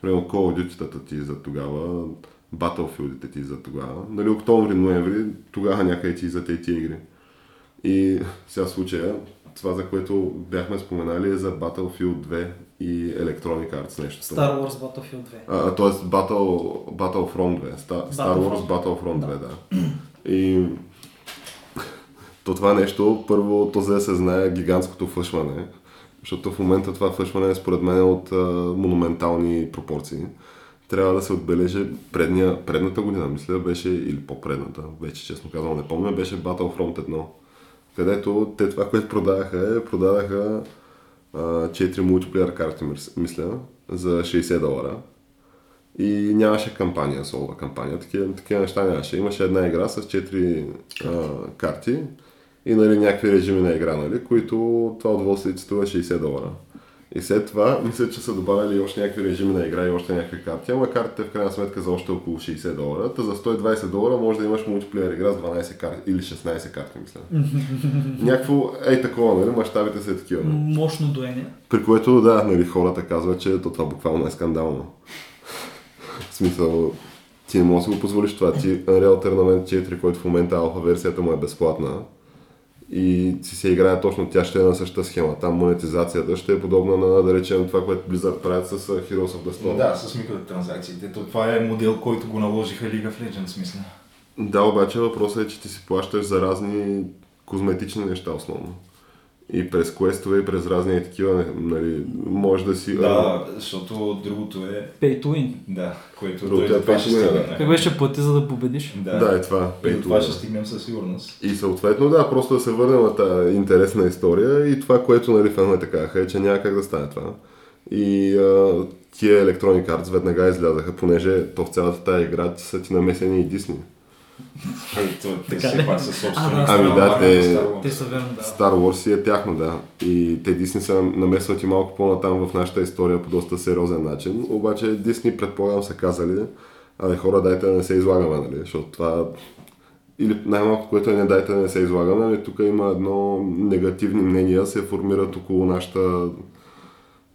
Примерно Call of Duty-тата ти излизат тогава, Battlefield-ите ти излизат тогава. Нали, октомври, ноември, тогава някъде ти излизат и тия игри. И сега случая, това, за което бяхме споменали е за Battlefield две и Electronic Arts нещо. Star Wars Battlefield две. А, тоест Battle, Battlefront две. Star, Star Wars Battlefront две, да. И то това нещо, първо, то за да се знае гигантското фъшване, защото в момента това фъшване е според мен от а, монументални пропорции. Трябва да се отбележи предния, предната година, мисля, беше или по-предната, вече честно казвам, не помня, беше Battlefront едно. Където те това, което продадаха, е, продадаха а, четири мултиплеер карти, мисля, за шейсет долара. И нямаше кампания, солова кампания, такива, такива неща нямаше. Имаше една игра с четири а, карти и нали, някакви режими на игра, нали, които това удоволствие струва шейсет долара. И след това, мисля, че са добавили още някакви режими на игра и още някакви карти, ама картите в крайна сметка за още около шейсет долара, та за сто и двайсет долара може да имаш мултиплеер игра с дванайсет карти или шестнайсет карти, мисля. Някакво, ей такова, нали, мащабите са такива. Мощно доене. При което, да, нали, хората казват, че то това буквално е скандално. В смисъл, ти не можеш да си го позволиш това. Ти Unreal Tournament четири, който в момента алфа версията му е безплатна, и си се играе точно, тя ще е на същата схема. Там монетизацията ще е подобна на, да речем, това, което Blizzard правят с Heroes of the Storm. Да, с микротранзакциите. Това е модел, който го наложиха League of Legends, мисля. Да, обаче въпросът е, че ти си плащаш за разни козметични неща основно. И през квестове, и през разни такива, нали, може да си... Да, защото другото е... Pay to win. Да, което той това, това ще стигнем. Как беше плати, за да победиш? Да, да е това. И това ще стигнем със сигурност. И съответно, да, просто да се върнем на тази интересна история и това, което, нали, феновете казаха, е, че няма как да стане това. И а, тия Electronic Arts веднага излязаха, понеже то в цялата тая игра са ти намесени и Disney. Те си пак са собствени. Ами да, те... те са верно, да. Star Wars си е тяхно, да. И те Disney се намесват и малко по-натам в нашата история по доста сериозен начин. Обаче Disney, предполагам, са казали, абе хора, дайте да не се излагаме, нали, защото това... Или най-малко, което е не дайте да не се излагаме, нали, тук има едно негативни мнения, се формират около нашата...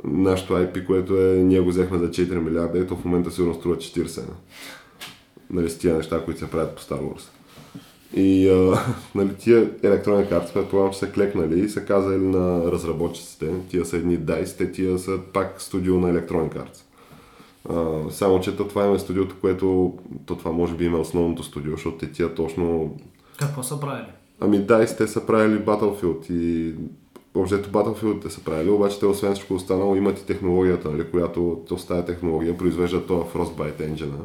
нашото ай пи, което е, ние го взехме за четири милиарда, ето в момента сигурно струва четирийсет. Нали, с тия неща, които се правят по Star Wars. И а, нали, тия Electronic Arts, предполагам, че са клекнали и са казали на разработчиците, тия са едни DICE, те тия са пак студио на Electronic Arts. А, само че това има студиото, което то това може би има основното студио, защото те тия точно... Какво са правили? Ами DICE, те са правили Battlefield и общото Battlefield те са правили, обаче те освен всичко останало имат и технологията, нали, която то с тая технология произвежда това Frostbite engine-а.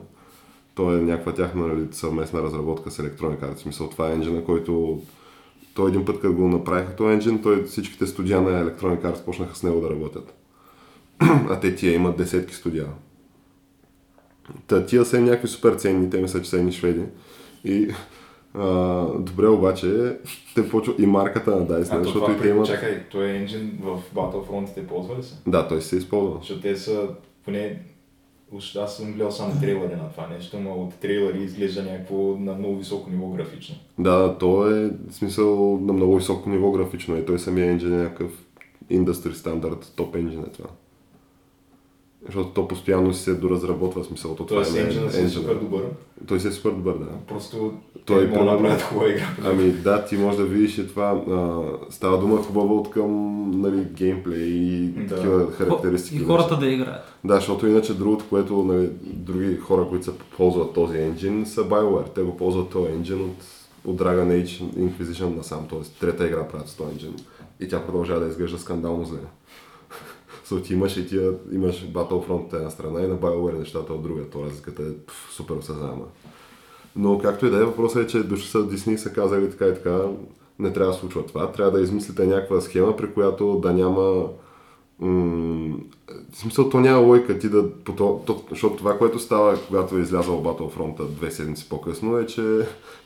Той е някаква тяхна, нали, съвместна разработка с Electronic Arts. В смисъл, това е енджина, който той един път като го направиха този енджин, той всичките студия на Electronic Arts почнаха с него да работят. А те тия имат десетки студия. Та тия са им някакви супер ценни, те мисля, че са им шведи. И а, добре, обаче те почва и марката на DICE, а, защото това, и те имат... Чакай, този енджин в Battlefront те ползвали са? Да, той се използва. Защото те са поне... Аз съм гледал само трейлъри на това нещо, но от трейлъри изглежда някакво на много високо ниво графично. Да, то е в смисъл на много високо ниво графично и той самия енджин е някакъв индъстри стандарт, топ енджин е това. Защото то постоянно си се доразработва смисълто. Той е енджинът е супер добър. Той си е супер добър, да. Просто той мога да направят хубава игра. Ами да, ти можеш да видиш и това. А, става дума хубава от към нали, геймплей и да. Такива характеристики. И хората да играят. Да, защото иначе другото, което нали, други хора, които са ползват този енджин, са BioWare. Те го ползват този енджин от, от Dragon Age Inquisition насам. Тоест трета игра правят с този енджин. И тя продължава да изглежда скандално зле. Ти имаш и тия, имаш Battlefront от една страна и на BioWare нещата от друга, то разликата е пф, супер осъзнаема. Но както и да е, въпросът е, че дошли са Disney са казали така и така, не трябва да случва това, трябва да измислите някаква схема, при която да няма... М- в смисъл, то няма лойка ти да... То, то, защото това, което става, когато е излязъл Battlefront две седмици по-късно, е, че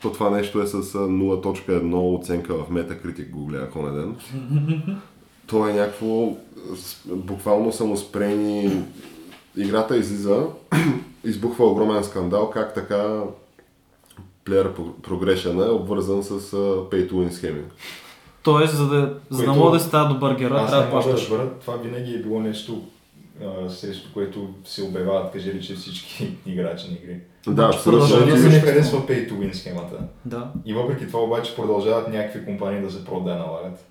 то това нещо е с нула цяло едно оценка в Metacritic, го гледах онен ден. То е някакво... буквално самоспрени... Играта излиза, избухва огромен скандал, как така плеер прогрешън е обвързан с pay to win схеми. Тоест, за да, за да мога да става добър герой, трябва да плащаш. Това винаги е било нещо, а, срещу което се обявяват, кажели, че всички играчи на игри. Да, продължават да се харесва pay to win схемата. Да. И въпреки това обаче продължават някакви компании да се продават да налагат.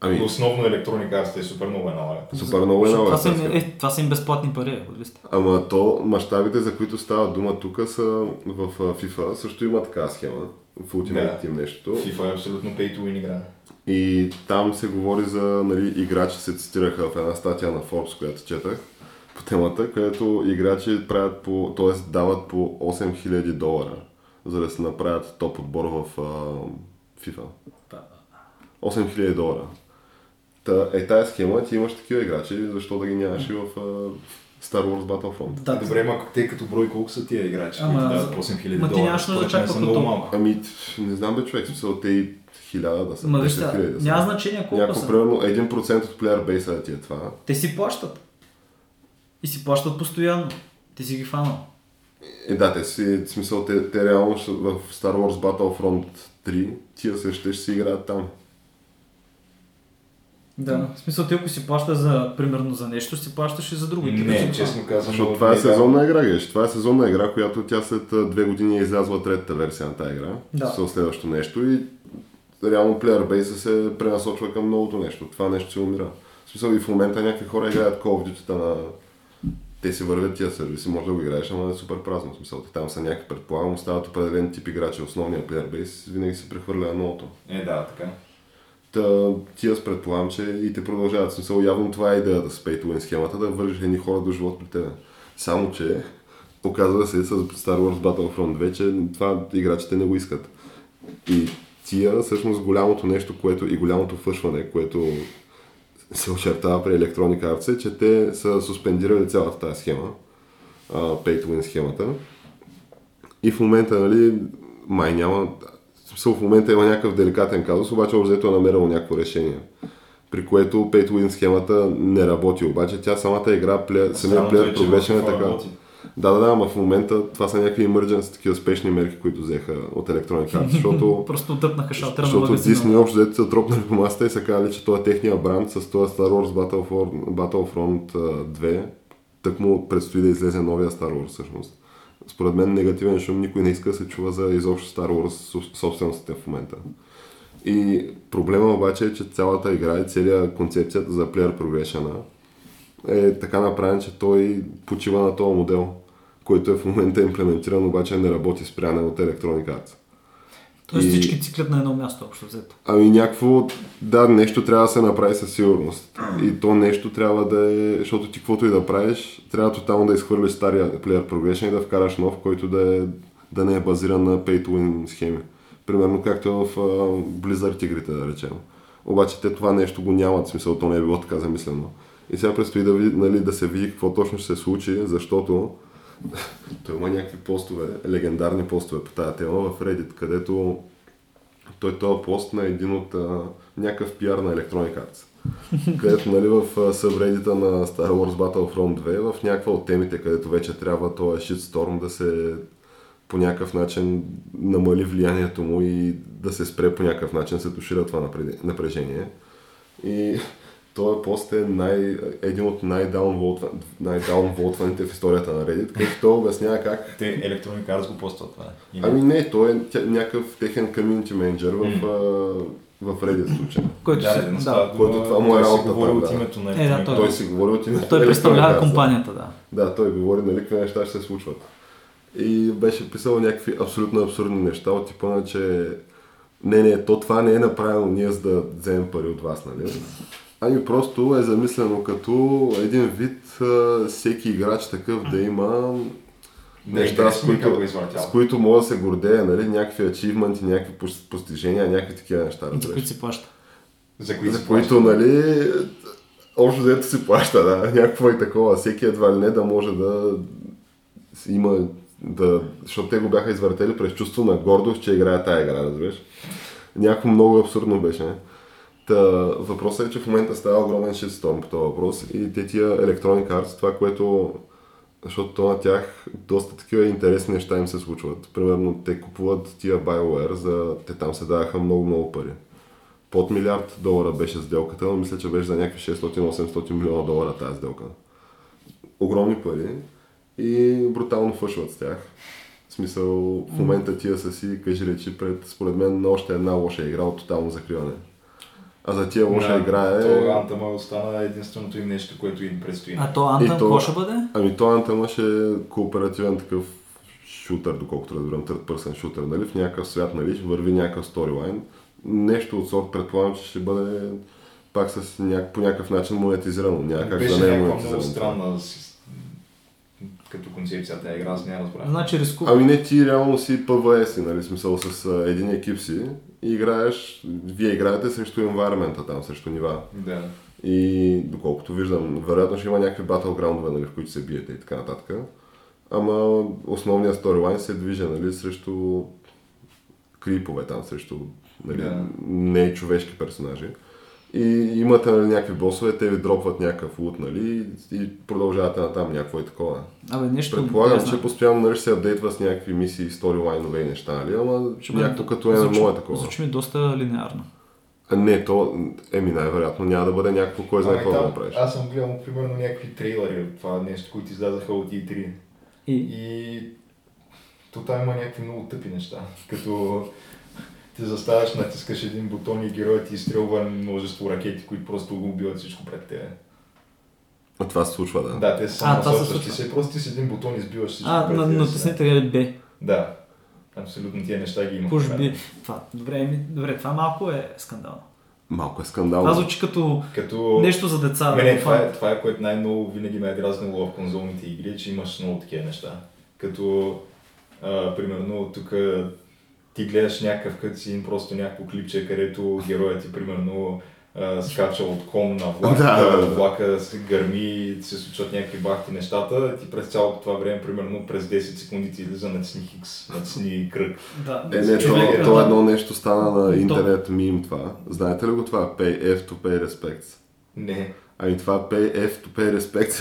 Ами... Основно Electronic Arts е супер много е налагат. Супер много е налагат. Това, е, е, това са им безплатни пари. Ама то, мащабите, за които става дума тук са в FIFA, също има така схема. В Ultimate Team да. Нещото. FIFA е абсолютно pay to win игра. И там се говори за нали, играчи, се цитираха в една статия на Forbes, която четах по темата, където играчи правят по, т.е. дават по осем хиляди долара, за да се направят топ отбор в а, FIFA. осем хиляди долара. Та, е тая схема, ти имаш такива играчи, защо да ги нямаш и в uh, Star Wars Battlefront. Да, добре, ама те като брой колко са тия играчи, които дават осем хиляди долара, ти нямаш да чакват като малко. Ами, не знам бе човек, смисъл те и хиляда да са, десет хиляди да са. Няма значение колко някакво, са. Примерно един процент от плеер бейса да ти е това. Те си плащат. И си плащат постоянно. Ти си ги фанал. Е, да, те си, в смисъл, те, те реално в Star Wars Battlefront три тия се ще, ще си играят там. Да, в смисъл ти ако си плащаш за, примерно за нещо, си плащаш и за друго. Не, честно казвам. Защото това е сезонна игра, геш. Това е сезонна игра, която тя след две години е излязла третата версия на тази игра. Да. Със следващото нещо и реално плеербейса се пренасочва към новото нещо. Това нещо се умира. В смисъл и в момента някакви хора играят Call of Duty-та на... Те си вървят тия сервиси, може да го играеш, ама е супер празно. В смисъл, там са някакви предполагам, остават определен тип играчи. Основният плеербейс винаги се прехвърля на новото. Е, да, така. Тия с предполагам, че и те продължават. Смисъл, явно това е идеята с pay to win схемата, да вържиш едни хора до живот при тебе. Само, че оказва се с Star Wars Battlefront две, че това играчите не го искат. И тия, всъщност, голямото нещо, което и голямото фъшване, което се очертава при Electronic Arts, е, че те са суспендирали цялата тази схема, pay to win схемата. И в момента, нали, май няма... В момента има някакъв деликатен казус, обаче обзето е намерило някакво решение, при което pay to win схемата не работи, обаче тя самата игра, самия плеер прогрешен е така. Да, да, да, ама в момента това са някакви emergency, такива спешни мерки, които взеха от Electronic Arts, защото... Просто тъпнаха шалтера на магазина. Защото Disney общо взето се дропнали по масата и са казали, че това е техния бранд с това Star Wars Battlefront две. Так му предстои да излезе новия Star Wars всъщност. Според мен негативен шум никой не иска да се чува за изобщо Star Wars собственостите в момента. И проблема обаче е, че цялата игра и целият концепцията за player progression е така направен, че той почива на този модел, който е в момента имплементиран, обаче не работи спряне от Electronic Arts. Тоест и... всички циклят на едно място общо взето. Ами някакво, да, нещо трябва да се направи със сигурност. И то нещо трябва да е, защото ти каквото и да правиш, трябва тотално да изхвърлиш стария player progression и да вкараш нов, който да, е, да не е базиран на pay-to-win схеми. Примерно както е в uh, Blizzard игрите, да речем. Обаче те това нещо го нямат, смисъл, то не е било така замислено. И сега предстои да, нали, да се види какво точно ще се случи, защото той има някакви постове, легендарни постове по тази тема в Reddit, където той този пост на един от а, някакъв пиар на Electronic Arts. Където нали, в събредита на Star Wars Battlefront две, в някаква от темите, където вече трябва този shitstorm да се по някакъв начин намали влиянието му и да се спре по някакъв начин, се тушира това напрежение. И този пост е най, един от най-даунволтваните в историята на Reddit, където той обяснява как... Те Electronic Arts го постват това. Ами не, той е някакъв техен комьюнити менеджер в, mm. в, в Reddit случай. Който, да, се, да. Който това му е работа. Той си говори от името на Electronic Arts. Той, той си говори от името на Electronic Arts. Той представлява компанията, да. Да, той говори на какви неща ще се случват. И беше писал някакви абсолютно абсурдни неща от типа на, че не, не, то това не е направено ние за да вземем пари от вас, нали? Ами просто е замислено като един вид всеки играч такъв да има не, неща, с които, с които може да се гордее, нали? Някакви ачивменти, някакви постижения, някакви такива неща. За които си плаща. За които, за които нали, общо взето си плаща, да, някакво и такова. Всеки едва ли не да може да има... Да, защото те го бяха извъртели през чувство на гордост, че играе тая игра, разбираш. Някакво много абсурдно беше. Та, въпросът е, че в момента става огромен шитсторм по този въпрос и те тия Electronic Arts, това, което... Защото на тях доста такива интересни неща им се случват. Примерно те купуват тия BioWare, за... те там се даваха много-много пари. Под милиард долара беше сделката, но мисля, че беше за някакви шестстотин осемстотин милиона долара тази сделка. Огромни пари. И брутално фъшват с тях. В смисъл, в момента тия са си кажи речи пред, според мен, на още една лоша игра от тотално закриване. А за тия лоша да, игра е... То Антъма остана единственото им нещо, което им предстои. А то Антъм какво ще бъде? Ами то Антъма ще е кооперативен такъв шутър, доколкото разбирам, third person шутър, нали? В някакъв свят, нали? Ще върви някакъв сторилайн. Нещо от сорт, предполагам, че ще бъде пак с няк... по някакъв начин монетизирано. Някак беше да не е монетизирано. Като концепцията е игра, с нея разбрах. Значи рискува. Ами не, ти реално си пи ви ес, нали, смисъл с а, един екип си и играеш, вие играете срещу environment-а там, срещу нива. Да. И доколкото виждам, вероятно ще има някакви battleground-ове, нали, в които се биете и така нататък. Ама основният сторилайн се движа, нали, срещу крипове там, срещу нали, да. Не човешки персонажи. И имате нали, някакви босове, те ви дропват някакъв лут, нали, и продължавате натам някакво и такова. Абе, нещо... Предполагам, да, че постоянно нали, ще се апдейтва с някакви мисии, сторилайнове и неща, нали, ама някакво като е едно е такова. Звучи ми доста линеарно. А, не, то, еми най-вероятно няма да бъде някакво, кой знае какво да направиш. Аз съм гледал, примерно, някакви трейлери от това нещо, които излязаха от и три. И? И... Тотал има някакви много тъпи неща, като... Ти заставаш, натискаш един бутон и героят ти изстрелва множество ракети, които просто го убиват всичко пред тебе. А това се случва, да? Да, те са самосочващи се, просто ти с един бутон избиваш всичко а, пред тебе. А, натиснете ли Б? Да, абсолютно тия неща ги има. Пожби, това, добре, добре, това малко е скандално. Малко е скандално. Това звучи като, като нещо за деца. Не, това, е, това е което най-много винаги ме е дразнило в конзолните игри, че имаш много такива неща. Като, а, примерно, тук... Ти гледаш някакъв катсин, просто някакво клипче, където героят ти примерно а, скача от кон на влак, да, да. Влака се гърми, се случват някакви бахти нещата, ти през цялото това време, примерно през десет секунди ти излиза натисни хикс, натисни кръг. Да. Е, не, това, е, това едно нещо стана на интернет мим това. Знаете ли го това? Pay F to pay respects. Не. Ами това Pay F to pay respects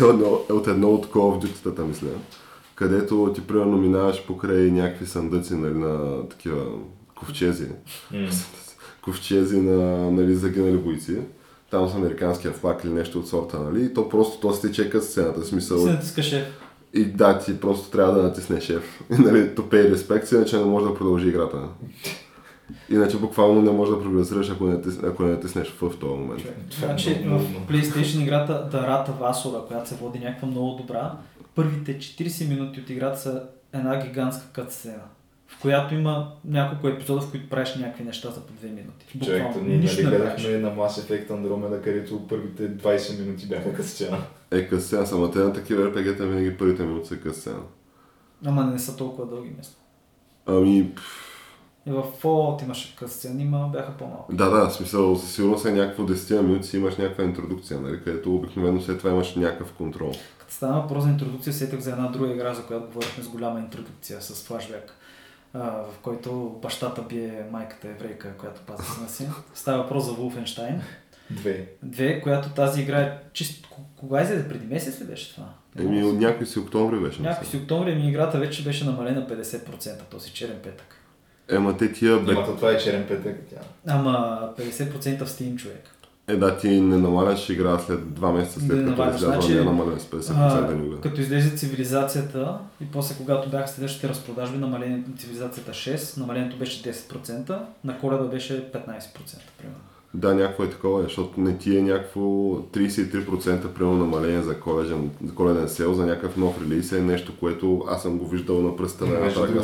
е от едно от Call of Duty-тата, мисля. където ти примерно минаваш покрай някакви съндъци, нали, на такива ковчези. Mm. Ковчези на, нали, загинали бойци. Там с американския флаг или нещо от сорта, нали, и то просто то се чека сцената, в смисъл... Се натиска шеф. И да, ти просто трябва да натисне шеф. Нали, топей респект, иначе не може да продължи играта. Иначе буквално не можеш да прогресираш, ако не, тис... ако не натиснеш в този момент. Значи в PlayStation играта Дарата Васора, която се води някаква много добра, първите четирийсет минути от играта са една гигантска катсцена, в която има няколко епизода, в които правиш някакви неща за по две минути. Буквално, човек, ние нали гледахме на Mass Effect Andromeda, където първите двайсет минути бяха катсцена. Е, катсцена, само те на такива ар пи джи-та винаги първите минути са катсцена. Ама не са толкова дълги места. Ами... И в Fallout имаше късцени, има бяха по-малко. Да, да, в смисъл, със сигурност е някакво десет минути си имаш някаква интродукция, нали, където обикновено след това имаш някакъв контрол. Като стана въпрос за интродукция, сетих за една друга игра, за която говорихме с голяма интродукция, с флашбек, в който бащата бие майката еврейка, която пази сина си. Става въпрос за Wolfenstein. Две. Две, която тази игра е чисто... Кога излезе? Преди месец ли беше това? Еми, от някой си октомври беше. Някой си октомври, ми играта вече беше намалена петдесет процента, този черен петък. Ема те тия... Бе... Ама това е черен петък. Тя. Ама петдесет процента в Steam, човек. Е да, ти не намаляш игра след два месеца след не като излязва, значи, не намаляш петдесет процента игра. Като излезе цивилизацията и после когато бяха следващите разпродажби, намалението на цивилизацията шест, намалението беше десет процента, на Коледа беше петнайсет процента примерно. Да, някакво е такова, защото не ти е някакво трийсет и три процента примерно намаление за коледен, за коледен сел, за някакъв нов релиз е нещо, което аз съм го виждал на пръста на една трака.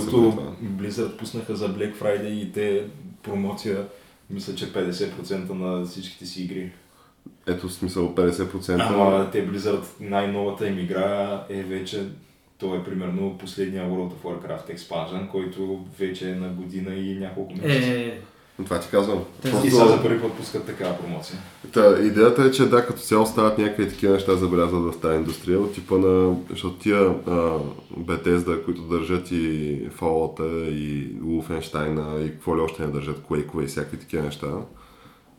Blizzard пуснаха за Black Friday и те промоция, мисля, че петдесет процента на всичките си игри. Ето, смисъл петдесет процента. Ама те Blizzard, най-новата им игра е вече, това е примерно последния World of Warcraft експанжен, който вече е на година и няколко месеца. Е... Това ти казвам. Просто... И сега за първи път пускат такава промоция. Та, идеята е, че да, като цяло стават някакви такива неща, забелязват в тази индустрия, от типа на... Защото тия а, Bethesda, които държат и Fallout-а, и Wolfenstein-а, и какво ли още не държат, Quake-ове и всякакви такива неща,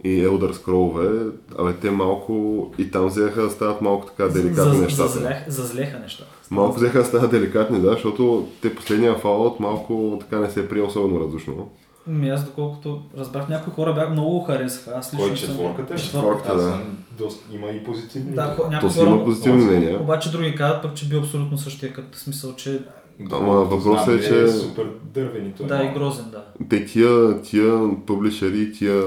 и Elder Scroll-ове, абе те малко... И там взеха да стават малко така деликатни за, нещата. Зазлех, зазлеха неща. Малко взеха да стават деликатни, да, защото те последния Fallout малко така не се прие особено различно. Ми аз доколкото разбрах, някои хора бях много харесаха. Аз лично четворката е? Четворката, да. Доста, има и позитивни. Да, някои хора има позитивни мнения. Обаче други казват пък, че бил абсолютно същия, като смисъл, че... Ама въпросът е, че... Е супер дървени той. Да, и грозен, да. Те тия, тия публишери, тия...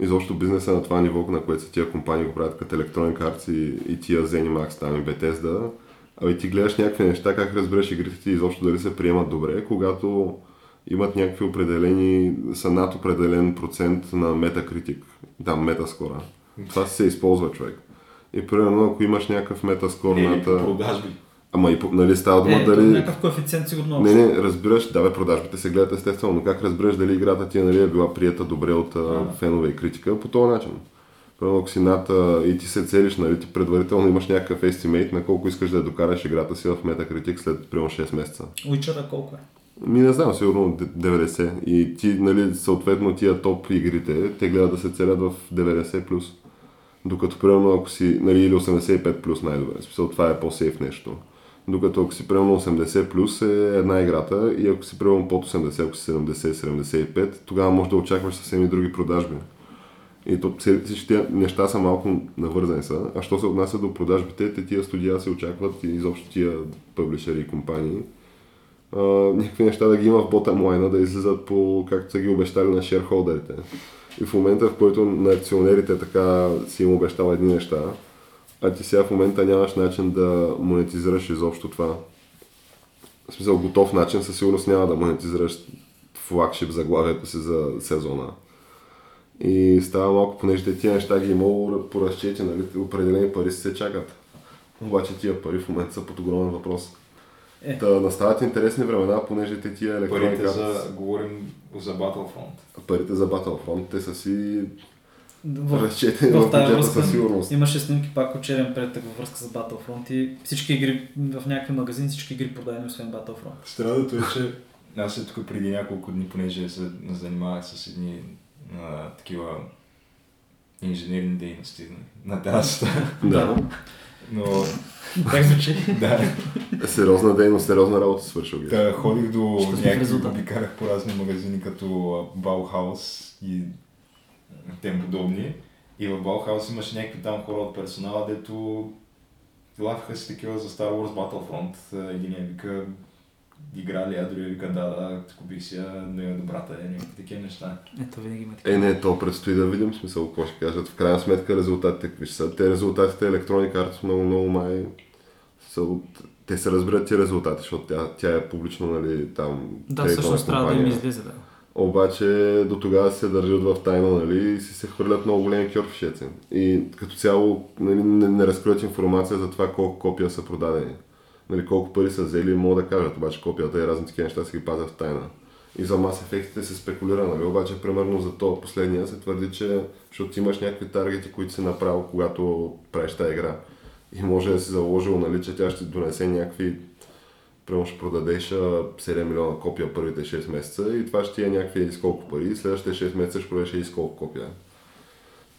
Изобщо бизнеса на това ниво, на което са тия компании го правят, като Electronic Arts и, и тия ZeniMax, там и Bethesda. Абе ти гледаш някакви неща, как разбереш игрите ти изобщо дали се приемат добре, когато имат някакви определени, са над определен процент на Metacritic, да, Metascore. Това се използва, човек. И примерно, ако имаш някакъв Metascore... Или по продажби. Ама и, нали, става дума е, дали... Някакъв коефициент сигурно. Не, не, разбираш, да бе, продажбите се гледат естествено, но как разбираш дали играта ти, нали, е била приета добре от а, фенове и критика, по този начин. Примерно, ако си над, и ти се целиш, нали, ти предварително имаш някакъв estimate на колко искаш да докараш играта си в Metacritic след примерно шест месеца. Witcher-а колко е? Ми не знам, сигурно деветдесет. И ти, нали, съответно тия топ игрите, те гледат да се целят в деветдесет плюс. Докато примерно ако си, нали, или осемдесет и пет плюс най-добре, смисъл това е по-сейф нещо. Докато ако си примерно осемдесет плюс е една играта и ако си примерно под осемдесет, ако си седемдесет, седемдесет и пет, тогава можеш да очакваш съвсем и други продажби. И то всички неща са малко навързани са. А що се отнася до продажбите, те тия студия се очакват и изобщо тия пъблишери и компании. Uh, някакви неща да ги има в ботъмлайна, да излизат по както са ги обещали на шерхолдерите. И в момента, в който на акционерите така си им обещал едни неща, а ти сега в момента нямаш начин да монетизираш изобщо това. В смисъл, готов начин със сигурност няма да монетизираш флагшип заглавието си за сезона. И става малко, понеже тия неща ги имало по разчети, нали, определени пари се чакат. Обаче тия пари в момента са под огромен въпрос. Е. Да настават интересни времена, понеже те тия електронни карти... Парите за... Говорим за Battlefront. Парите за Battlefront, те са си... В... разчетени в, в бюджета със сигурност. Имаше снимки пак от черен претък във връзка за Battlefront и всички игри в някакви магазини, всички игри продадени, освен Battlefront. Страдото е, че аз след тук преди няколко дни, понеже се занимавах с едни а, такива инженерни дейности на тясата. Да. Но Как звучи? Да. Сериозна дейност, сериозна работа свършил. Да, ходих до някакви, обикарах по разни магазини, като Bauhaus и тем подобни. И в Bauhaus имаше някакви там хора от персонала, дето лафаха си такива за Star Wars Battlefront. Единия вика играли, а другия вика да, да, купих си я, но е добрата, е, някакви такива неща. Ето винаги има такива. Е, не, то предстои да видим, в смисъл, какво ще кажат. В крайна сметка резултатите какви ще са. Те резултатите Electronic Arts много, много май са от... Те се разбират тия резултати, защото тя, тя е публично, нали, там... Да, всъщност трябва да им излезе, да. Обаче до тогава се държат в тайна, нали, и си се хвърлят много големи кьорфишеци. И като цяло, нали, не, не разкриват информация за това колко копия са продадени. Нали, колко пари са взели, мога да кажат, обаче копията и разни такива неща се ги пазят в тайна. И за Mass Effect-ите се спекулира, нали, обаче примерно за то последния се твърди, че защото имаш някакви таргети, които си направил, когато правиш тази игра. И може да си заложил, нали, че тя ще донесе някакви... Примерно ще продадеш седем милиона копия първите шест месеца и това ще ти е някакви изколко пари, следващите шест месеца ще продадеш изколко копия.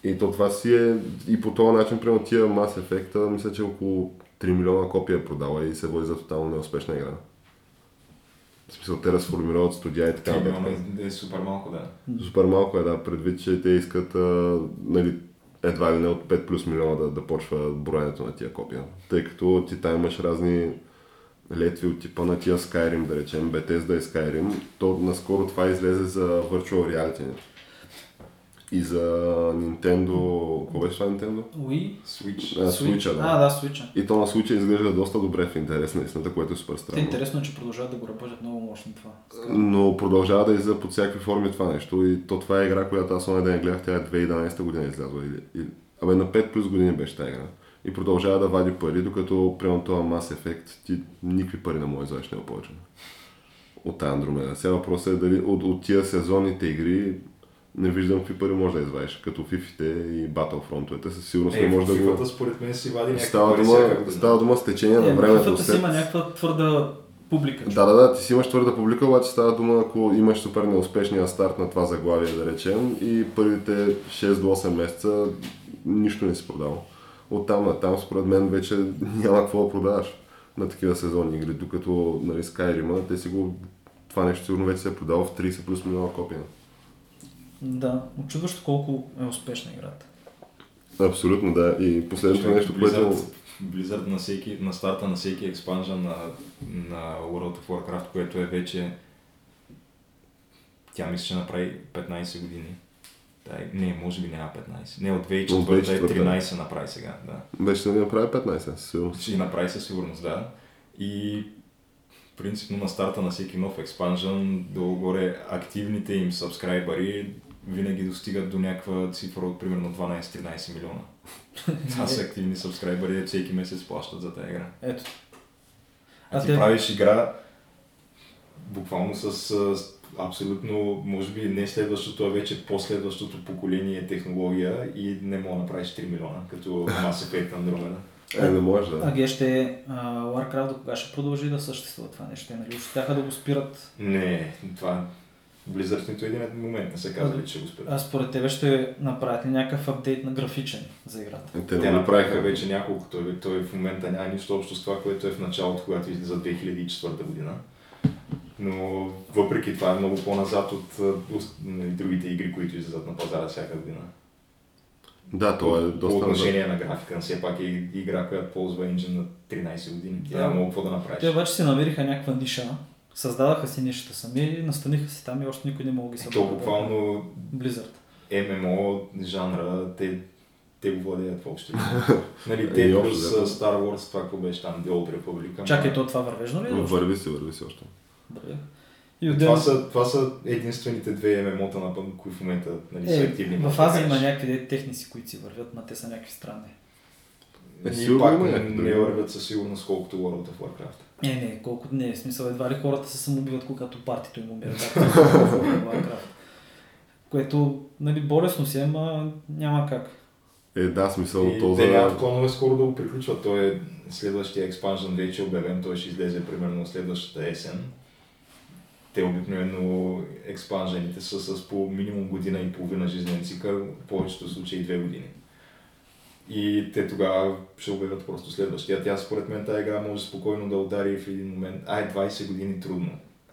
И то това си е... И по този начин, примерно тия Mass Effect-а, мисля, че около три милиона копия е продала и се води за тотално неуспешна игра. В смисъл, те разформироват студия и така нататък. Е, е супер малко, да. Супер малко е, да. Предвид, че те искат, а, нали, едва ли не от пет плюс милиона да, да почва броенето на тия копия. Тъй като ти там имаш разни летви от типа на тия Skyrim, да речем, Bethesda и Skyrim, то наскоро това излезе за Virtual Reality. И за Nintendo... Какво беше това Nintendo? Wii? Switch. А, Switch-а, да. А, да, Switch-а. И то на Switch-а изглежда доста добре в интерес на истината, което е супер странно. Те, интересно е, че продължават да го работят много мощно това. Но продължава да излиза под всякакви форми това нещо. И то това е игра, която аз оня ден гледах, тя е две хиляди и единадесета година излязла. И... Абе, на пет плюс години беше тази игра. И продължава да вади пари, докато приема това Mass Effect, ти никакви пари не може да извадиш повече от Andromeda. Сега въпросът е дали от, от тия сезонните игри не виждам какви пари може да извадиш, като фифите и Battlefront-овете, със сигурност е, не може да го... Е, фифата според мен си вади някакви пари всякакъв. Става дума с течение е, на времето. Фифата си има някаква твърда публика. Да, да, да, ти си имаш твърда публика, обаче става дума, ако имаш супер неуспешния старт на това заглавие, да речем, и първите шест до осем месеца нищо не си продавал. Оттам на там, според мен, вече няма какво да продаваш на такива сезонни игри, докато, нали, Skyrim, те си го... Това нещо сигурно вече се е продава в тридесет плюс милиона копия. Да, очудващо колко е успешна играта. Абсолютно, да. И последното Шо, нещо, Blizzard, което... Blizzard на, всеки, на старта на всеки експанжен на, на World of Warcraft, което е вече... Тя мисля, че направи петнадесет години. Не, може би няма петнадесет. Не, от две хиляди и четвърта, тринадесет направи сега, да. Беше да не направи петнадесет, сигурно. Ще направи със сигурност, да. И принципно на старта на всеки нов експанжън, долу-горе активните им сабскрайбъри винаги достигат до някаква цифра от примерно дванадесет до тринадесет милиона. Това са активни сабскрайбъри, всеки месец плащат за тази игра. Ето. А, а ти те... правиш игра буквално с... Абсолютно, може би не следващото, а вече последващото поколение технология и не мога да направиш три милиона, като Mass Effect Andromeda. Е, не може, да. А ге ще а, Warcraft до кога ще продължи да съществува това нещо, нали? Щяха да го спират? Не, това Blizzard нито един момент не се казали, че го спират. А според тебе ще направят ли някакъв апдейт на графичен за играта? Те, Те направиха вече няколко, той, той в момента няма нищо общо с това, което е в началото, когато излиза две хиляди и четвърта година. Но въпреки това е много по-назад от, от другите игри, които излизат на пазара всяка година. Да, то е доста... По отношение на графика, но все пак е игра, която ползва engine на тринадесет години. Тя да. Няма много какво да направиш. Те обаче си намериха някаква ниша, създаваха си нишата сами, настаниха си там и още никой не мога ги събрава. То буквално... Blizzard. ем ем о жанра, те, те го владеят въобще. Нали, те е, плюс да. Star Wars, това какво беше там, The Old Republic. Чакай, то това вървежно ли? Върви си, върви си още. И отдел... това, са, това са единствените две ММО-та, на които в момента, нали, е, са активни. В Азия има някакви техници, които си вървят, но те са някакви странни. Е, и пак не, не вървят със сигурност колкото World of Warcraft. Не, не, колкото не е. В смисъл, едва ли хората се самоубиват, когато партито им умира, както World of Warcraft. Което, нали, болесно си е, но няма как. Е, да, смисъл от този... Те нямат планове скоро да го приключват. Той е следващия експанжен, вече обявен, той ще излезе примерно следващата есен. Те обикновено експанжените са с по минимум година и половина жизнен цикъл, в повечето случаи две години. И те тогава ще обявят просто следващия. Тя според мен тази игра може спокойно да удари в един момент. Ай, двайсет години трудно.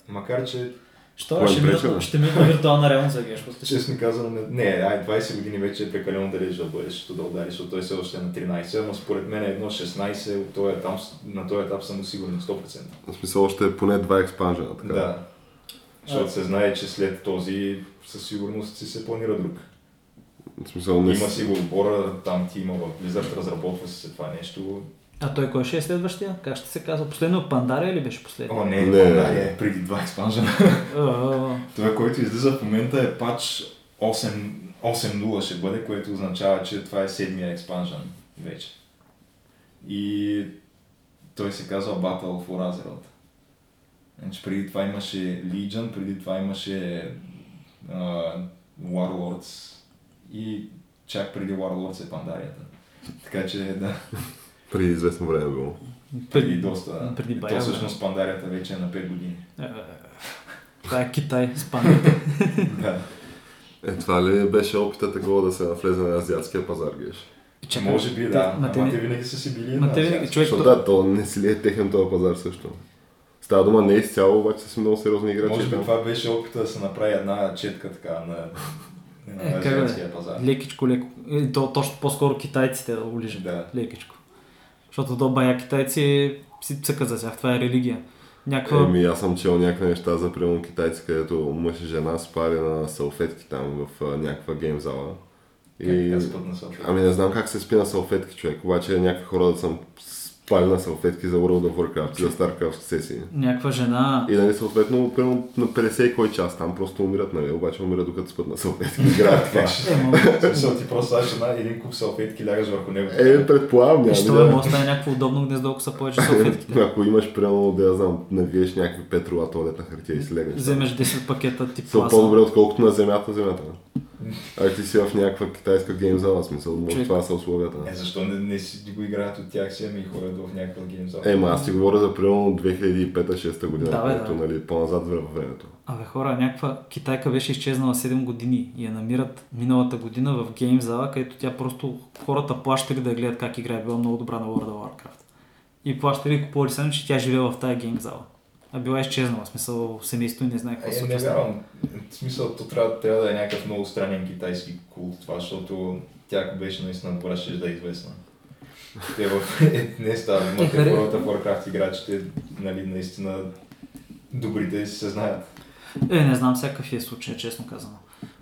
Макар че... Що, ще ми, ще ми виртуална реалност за геш? Честно казвам, не, ай, двайсет години вече е прекалено далеч да бъдещето да удари, защото той се още е на тринайсет, но според мен е едно шестнайсет, от този етап, на този етап съм сигурен сто процента. В смисъл още е поне два експанжа, така? Да. Защото а, се знае, че след този със сигурност си се планира друг. Смисъл, не... Има си го отбора, там ти има в Blizzard, разработва се това нещо. А той кой ще е следващия? Как ще се казва? Последно Пандария или беше последния? О, не, не Пандария е преди два експанжа. Това, което излиза в момента е патч осем точка нула ще бъде, което означава, че това е седмия експанжен вече. И той се казва Battle for Azeroth. Значи преди това имаше Legion, преди това имаше uh, Warlords и чак преди Warlords е Пандарията. Така че да. Преди известно време било. Преди доста, да. Преди то всъщност Пандарията вече е на пет години. Това е Китай с пандарията. Да. Е, това ли беше опита такова да се навлезе на азиатския пазар, геш? Чакай, може би, да. Ама те винаги са си били на азиатския. Защото да, то не си ли е техен този пазар също. Става дума не е изцяло, обаче са си много сериозни играчи. Може би това беше опита да се направи една четка така на... Е, на азиатския пазар. Лекичко, леко. Е, то, точно по-скоро китайците да го лижат. Да. Лекичко. Защото до бая китайци си цъкат за тях, това е религия. Някаква... Еми, аз съм чел някакви неща за примерно китайци, където мъж и жена спали на салфетки там в някаква гейм зала. И... Как спят на салфетки? Ами не знам как се спи на салфетки, човек, обаче някакви хора да съм спали на салфетки за World of Warcraft, за Starcraft сесии. Някаква жена... И нали съответно, примерно на петдесет кой час там просто умират, нали, обаче умират докато спят на салфетки. Играят това. Защото ти просто саш една един куп салфетки, лягаш върху него. Е, предполагам, няма. Що е, може да е някакво удобно гнездо, ако са повече салфетките. Ако имаш, примерно, да я знам, навиеш някакви петрола туалетна хартия и си легнеш. Вземеш десет пакета тип пласа. Са по-добре, отколкото на земята, земята. А ти си в някаква китайска геймзала, смисъл, може това са условията. Е, защо не, не си го играят от тях си, ами ходят в някаква геймзала? Е, ма аз ти говоря за примерно две хиляди и пета шеста година, да, което, да. Нали, по-назад във времето. Абе хора, някаква китайка беше изчезнала седем години и я намират миналата година в геймзала, където тя просто хората плащали да гледат как играе, била много добра на World of Warcraft. И плащали купували сами, че тя живела в тая геймзала. А била изчезнала, в смисъл семейство и не знае какво се случва. Е, не вярвам. В смисъл, то трябва, трябва да е някакъв много странен китайски култ това, защото тя ако беше наистина добра, ще да е известна. Те в... Е, не става, но те хората в Warcraft играчите, нали, наистина добрите се знаят. Е, не знам всякакъв е случай, честно казано.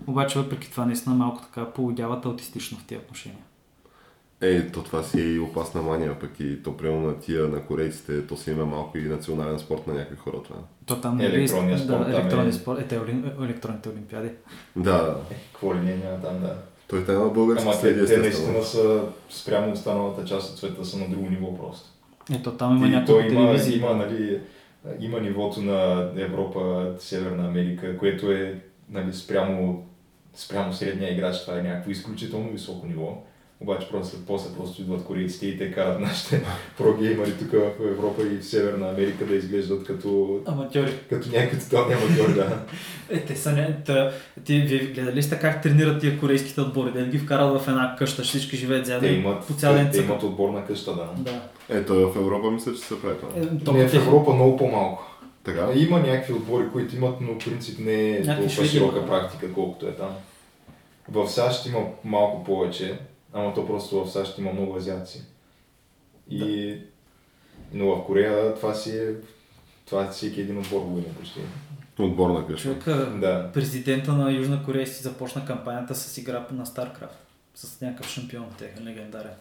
Обаче въпреки това наистина малко така полудяват аутистично в тия отношения. Е, то това си е опасна мания, пък и то примерно на тия, на корейците, то си има малко и национален спорт на някакви хора това. То там е електронния спорт, да, електронния спорт, е, те електронните олимпиади. Да. Е, какво ли не няма там, да. Той е една българска следия. Те наистина са спрямо останалата част от света, са на друго ниво просто. Ето там има някакви телевизии. Има, нали, има нивото на Европа, Северна Америка, което е, нали, спрямо, спрямо средния играч, това е някакво изключително високо ниво. Обаче просто после просто идват корейците и те карат нашите прогеймари тук в Европа и в Северна Америка да изглеждат като... Аматьори. Като някакви тотални аматьори, да. Е, те са не... Та, ти, вие гледали сте как тренират тия корейските отбори? Те ги вкарат в една къща, всички живеят заедно по цял ден. Те имат отборна къща, да. Да. Ето в Европа мисля, че се прави това. Е, не, в Европа много по-малко. Така? Има някакви отбори, които имат, но принцип не е толкова широка практика, колкото е там. В САЩ има малко повече. Ама то просто в САЩ има много азиаци. И... Да. Но в Корея това си е... Това всеки един отбор го има почти. Отборна къща. Човека, да. Президента на Южна Корея си започна кампанията с игра на Старкрафт. С някакъв шампион, техен легендарен.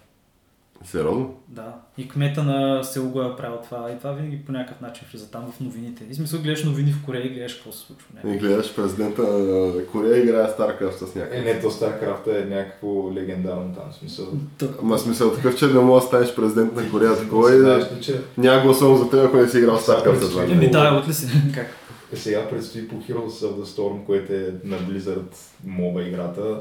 Сериозно? Да. И кмета на село го е правил това. И това винаги по някакъв начин влиза там в новините. И смисъл гледаш новини в Корея и гледаш какво се случва. Някакъв. И гледаш президента на Корея играе Старкрафт с някакъв. Е, не, то Старкрафт е някакво легендарно там смисъл. Ама смисъл такъв, че не мога да станеш президент на Корея. Такова и да... Няма гласувам за теб, ако не си играл Старкрафт. Еми да, от ли си? Как? Сега предстои по Heroes of the Storm, което е на Blizzard моба играта.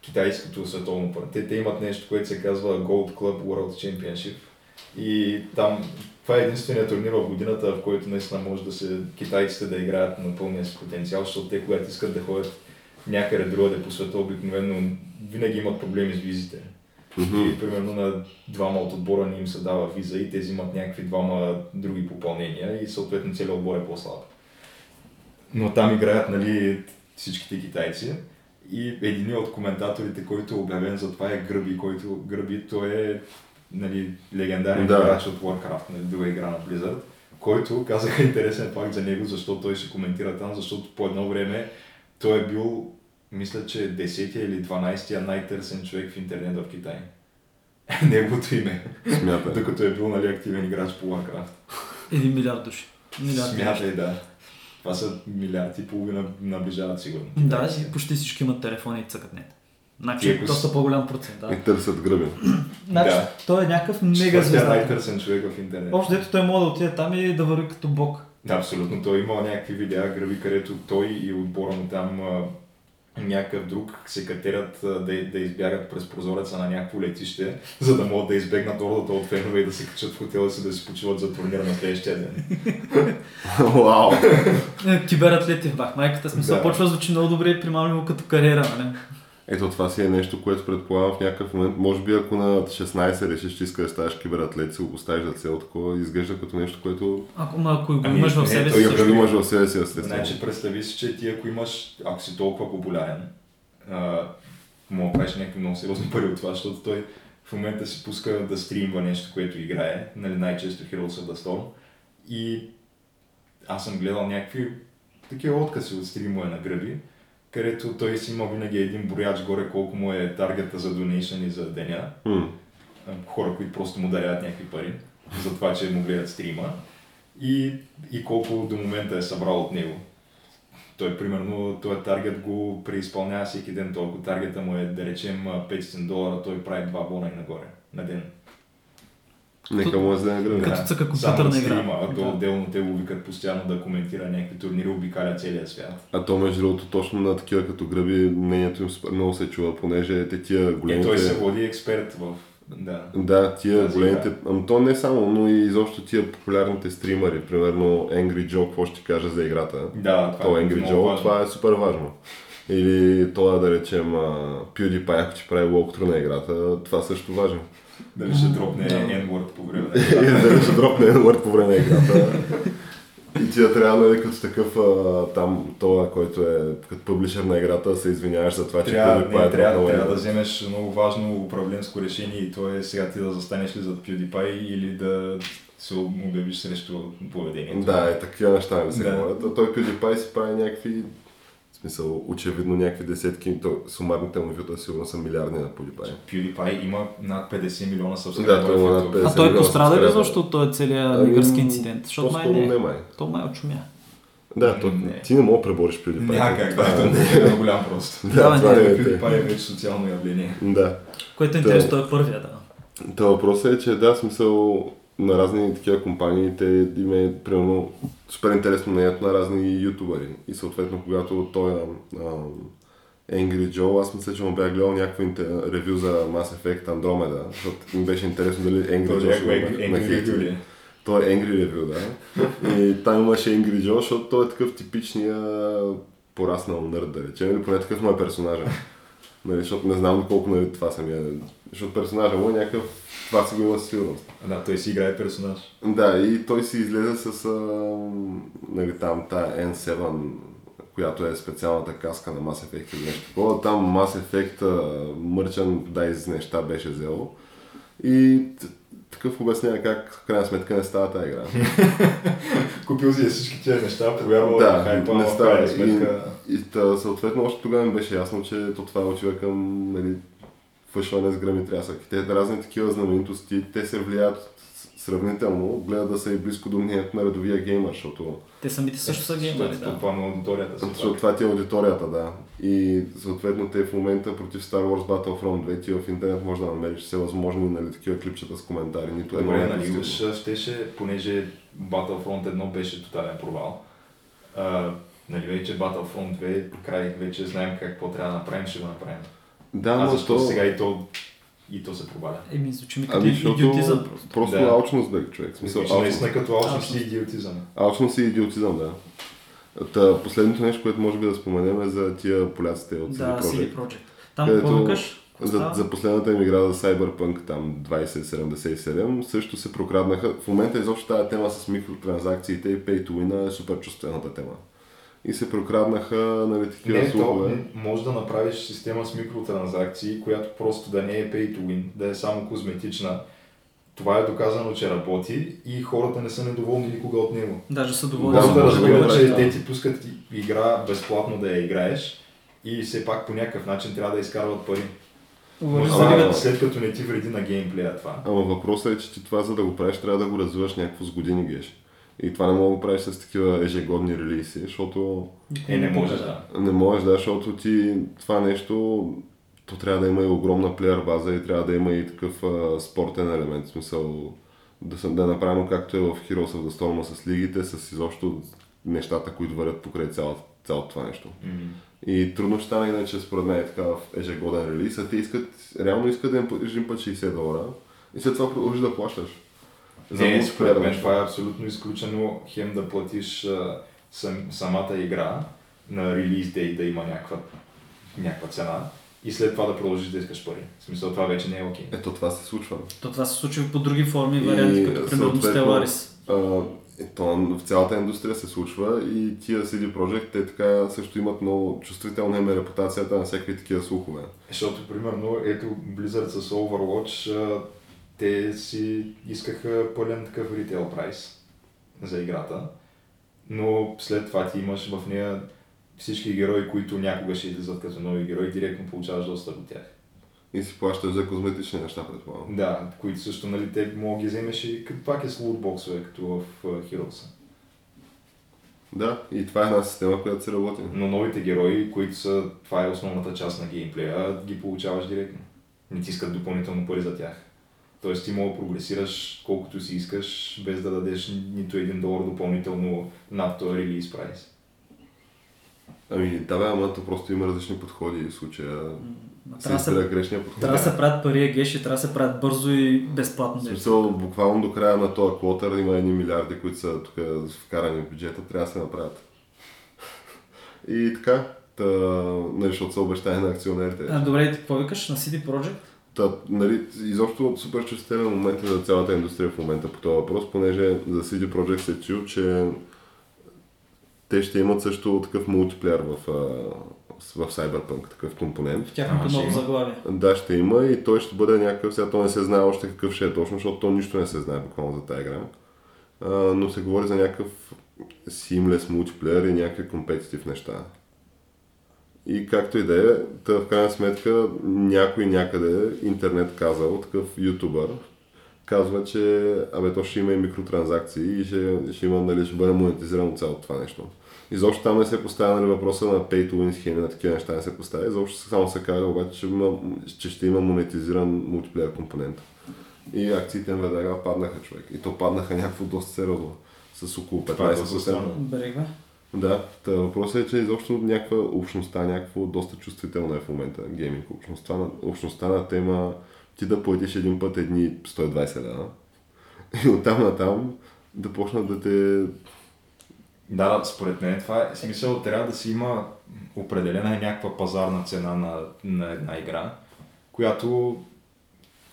Китайското световно първенство. Те имат нещо, което се казва Gold Club World Championship. И там това е единственият турнир в годината, в който наистина може да се китайците да играят на пълния си потенциал, защото те, когато искат да ходят някъде другаде по света, обикновено винаги имат проблеми с визите. Mm-hmm. И примерно на двама от отбора не им се дава виза и те взимат някакви двама други попълнения и съответно целият отбор е по-слаб. Но там играят, нали, всичките китайци. И един от коментаторите, който е обявен за това, е Гръби, който Гръби, той е, нали, легендарен да. играч от Warcraft, нали, друга игра на Blizzard, който казаха интересен факт за него, защото той ще коментира там, защото по едно време той е бил, мисля, че десетия или дванайсетия най-търсен човек в интернет в Китай. Неговото име, смятай. Докато е бил, нали, активен играч по Warcraft. Един милиард души. Милиард Смятай, души. да. Това са милиард и половина, наближават сигурно. Да, и почти всички имат телефони и цъкат нет. Значи, ако... то са по-голям процент, да. И търсят Гръби. Значи, да. Той е някакъв мега звезда. Това е най-търсен човек в интернет. Общо, дето той може да отиде там и да върви като бог. Да, абсолютно. Той имал някакви видеа Гръби, където той и отбора му там някакъв друг се катерят да, да избягат през прозореца на някакво летище, за да могат да избегнат ордата от фенове и да се качат в хотела си да си почиват за турнира на следващия ден. Вау! Кибератлети в бах, майката смисъл. Да. Почва звучи много добре и примамливо като кариера, нали? Ето това си е нещо, което предполагам в някакъв момент. Може би ако на шестнайсет решиш, че искаш да ставаш кибератлет, си го поставиш за цел, такова изглежда като нещо, което... Ако, ако го имаш в себе си... Ако го имаш в себе си, естествено. Значи представи си, че ти ако имаш, ако си толкова популярен, мога да правиш някакви много сериозни пари от това, защото той в момента си пуска да стримва нещо, което играе, нали, най-често Heroes of the Storm. И аз съм гледал някакви такива откази от стримове на Гръби, където той си има винаги един брояч горе, колко му е таргета за донейшън и за деня. Mm. Хора, които просто му дарят някакви пари за това, че му гледат стрима. И, и колко до момента е събрал от него. Той, примерно, този таргет го преизпълнява всеки ден. Той, ако таргета му е, да речем, петстотин долара, той прави два бона и нагоре на ден. Нека може да не гръбне. Като цъка компютърна игра. Само стрима, а то отделно те го викат постоянно да коментира някакви турнири, обикаля целия свят. А то между другото точно на такива като Гръби, мнението им много се чува, понеже те тия големите... Е, той се води експерт в... Да, да тия тази големите... Ама то не само, но и изобщо тия популярните стримари, примерно Angry Joe, какво ще кажа за играта. Да, това, то е Angry Joe, това е супер важно. Или това да речем PewDiePie, ако ще прави walkthrough на играта, това също важно. Дали ще дропне N-word по време на играта. Дали ще дропне N-word по време на играта. И ти да трябва да е като такъв там, това, който е като пъблишър на играта, се извиняваш за това, че PewDiePie е трябва, трябва да вземеш много важно управленско решение и то е сега ти да застанеш ли зад PewDiePie или да се обявиш срещу поведението. Да, е такива неща не се говорят. А той PewDiePie си прави някакви... Мисъл, очевидно някакви десетки, то сумарните му вюта сигурно са милиарди на PewDiePie. PewDiePie има над петдесет милиона събскрайбъра. Да, той има над петдесет милиона събскрайбъра. А той пострада ли, защото той е целият негърски инцидент? Защото май не, май. То май очумя. Да, то, не. Ти не мога да пребориш PewDiePie. Някак, това, да, това е много голям просто. Да, това не е. PewDiePie е вече социално явление. Да. Което е интересно, той е първия, да. Та въпросът е, че да, смисъл... на разни такива компании, те им е примерно супер интересно наето на разни ютубъри. И съответно, когато той Angry Joe, аз мисля, че му бях гледал някакво ревю за Mass Effect Andromeda, защото им беше интересно дали Angry Joe ще го нахейти. Той е Angry Review, да. И там имаше Angry Joe, защото той е такъв типичния пораснал нърд, да речем, или поне такъв му е персонажа. Нали, защото не знам колко, нали, това самия, защото персонажа му е някакъв, това си го има сигурност. Да, той си играе персонаж. Да, и той си излезе с, а, нали, там тая Н седем, която е специалната каска на Mass Effect или нещо такова. Там Mass Effect Merchandise неща беше взело и такъв обяснява как в крайна сметка не става тази игра. Купил си всички тези неща, повярвал да, хайпа, не става, в крайна сметка. И, и тъ, съответно още тогава ми беше ясно, че то това отива към, нали, фъшване с гръм и трясък. Те разни такива знаменитости, те се влияят сравнително, гледат да са и близко до мнението на редовия геймър, защото... Те самите също са геймъри, да. Това на аудиторията си. Защото това ти е аудиторията, да. И съответно те в момента против Star Wars Battlefront две, ти в интернет може да намериш всевъзможни, нали, такива клипчета с коментари. Нито едно не е достигнало. Щеше, понеже Battlefront едно беше тотален провал, а, нали, вече Battlefront две, край вече знаем какво трябва да направим, ще го направим. Да, а защо то... сега и то, и то се проваля? Еми, звучи ми като идиотизъм просто. Просто да. Алчност, да, човек. Смисъл, алчност. Наистина като алчност и идиотизъм. Алчност и идиотизъм, да. Та, последното нещо, което може би да споменем е за тия поляците от си ди Projekt. Да, си ди Projekt. Там какво където... викаш? За, за последната им игра за Cyberpunk, там двайсет седемдесет и седем, също се прокраднаха. В момента изобщо тази тема с микротранзакциите и Pay to Win е супер чувствената тема. И се прокраднаха, нали, такива слухове. Може да направиш система с микротранзакции, която просто да не е Pay to Win, да е само козметична. Това е доказано, че работи и хората не са недоволни никога от него. Даже са доволни. Хората разбират, че те ти пускат игра безплатно да я играеш и все пак по някакъв начин трябва да изкарват пари. Ама, след като не ти вреди на геймплея това. Ама въпросът е, че ти това за да го правиш трябва да го развиваш някакво с години геш. И това не мога да го правиш с такива ежегодни релиси, защото... Е, не можеш да. Не можеш да, защото ти това нещо... То трябва да има и огромна плеер база и трябва да има и такъв а, спортен елемент. В смисъл да, съм, да е направено както е в Heroes of the Storm с лигите, с изобщо нещата, които вървят покрай цялото цяло това нещо. Mm-hmm. И трудно ще стане иначе според мен е така в ежегоден релиз, а те искат, реално искат да им платиш един път шейсет долара и след това продължиш да плащаш. За не, според мен това е абсолютно изключено хем да платиш а, сам, самата игра на релиз дей да има някаква, някаква цена. И след това да продължиш да искаш пари. В смисъл, това вече не е окей. Ето това се случва. То това се случва по други форми и варианти, като примерно Stellaris. В цялата индустрия се случва и тия си ди Projekt, те така също имат много чувствителна им репутацията на всякакви такива слухове. Защото, примерно, ето Blizzard с Overwatch, те си искаха пълен такъв ритейл прайс за играта, но след това ти имаш в нея всички герои, които някога ще излизат като нови герои, директно получаваш достъп от тях. И си плащаш за козметични неща, предполагам. Да, които също, нали, те мога да ги вземеш и като пак е с лутбоксове, като в Heroes. Да, и това е една система, която се работи. Но новите герои, които са, това е основната част на геймплея, ги получаваш директно. Не ти искат допълнително пари за тях. Тоест ти мога да прогресираш колкото си искаш, без да дадеш нито един долар допълнително над този релиз прайс. Ами да бе, ама то просто има различни подходи в случая. Трябва да се грешния подход. Трябва да се правят пари, геши, трябва да се правят бързо и безплатно. В смисъл, буквално до края на този квотър има едни милиарди, които са тук вкарани в бюджета, трябва да се направят. И така, та, нали, защото са обещания на акционерите. А, добре, и какво викаш на си ди Projekt? Та, нали, изобщо супер чувствителен момент е за цялата индустрия в момента по този въпрос, понеже за си ди Projekt се чу, че те ще имат също такъв мултиплеер в, в Cyberpunk, такъв компонент. В тяхното ново заглавие. Да, ще има и той ще бъде някакъв, сега то не се знае още какъв ще е точно, защото то нищо не се знае буквално за тази игра. А, но се говори за някакъв seamless мултиплеер и някакви компетитив неща. И както и да е, в крайна сметка някой някъде интернет казал, такъв ютубър, казва, че абе, то ще има и микротранзакции и ще, ще, има, нали, ще бъде монетизирано цялото това нещо. И заобщо там не се поставя, нали, въпроса на pay to win схеми, на такива неща не се поставя. И заобщо само се казва обаче, че, има, че ще има монетизиран мултиплеер компонент. И акциите им веднага паднаха, човек. И то паднаха някакво доста сериозно. С около петнайсет процента. Брега. Да, въпросът е, че изобщо някаква общността, някакво доста чувствително е в момента гейминг. Общността, общността на тема ти да платиш един път едни сто и двайсет лева и оттам натам да почнат да те... Да, според мен това е смисъл, трябва да си има определена някаква пазарна цена на, на една игра, която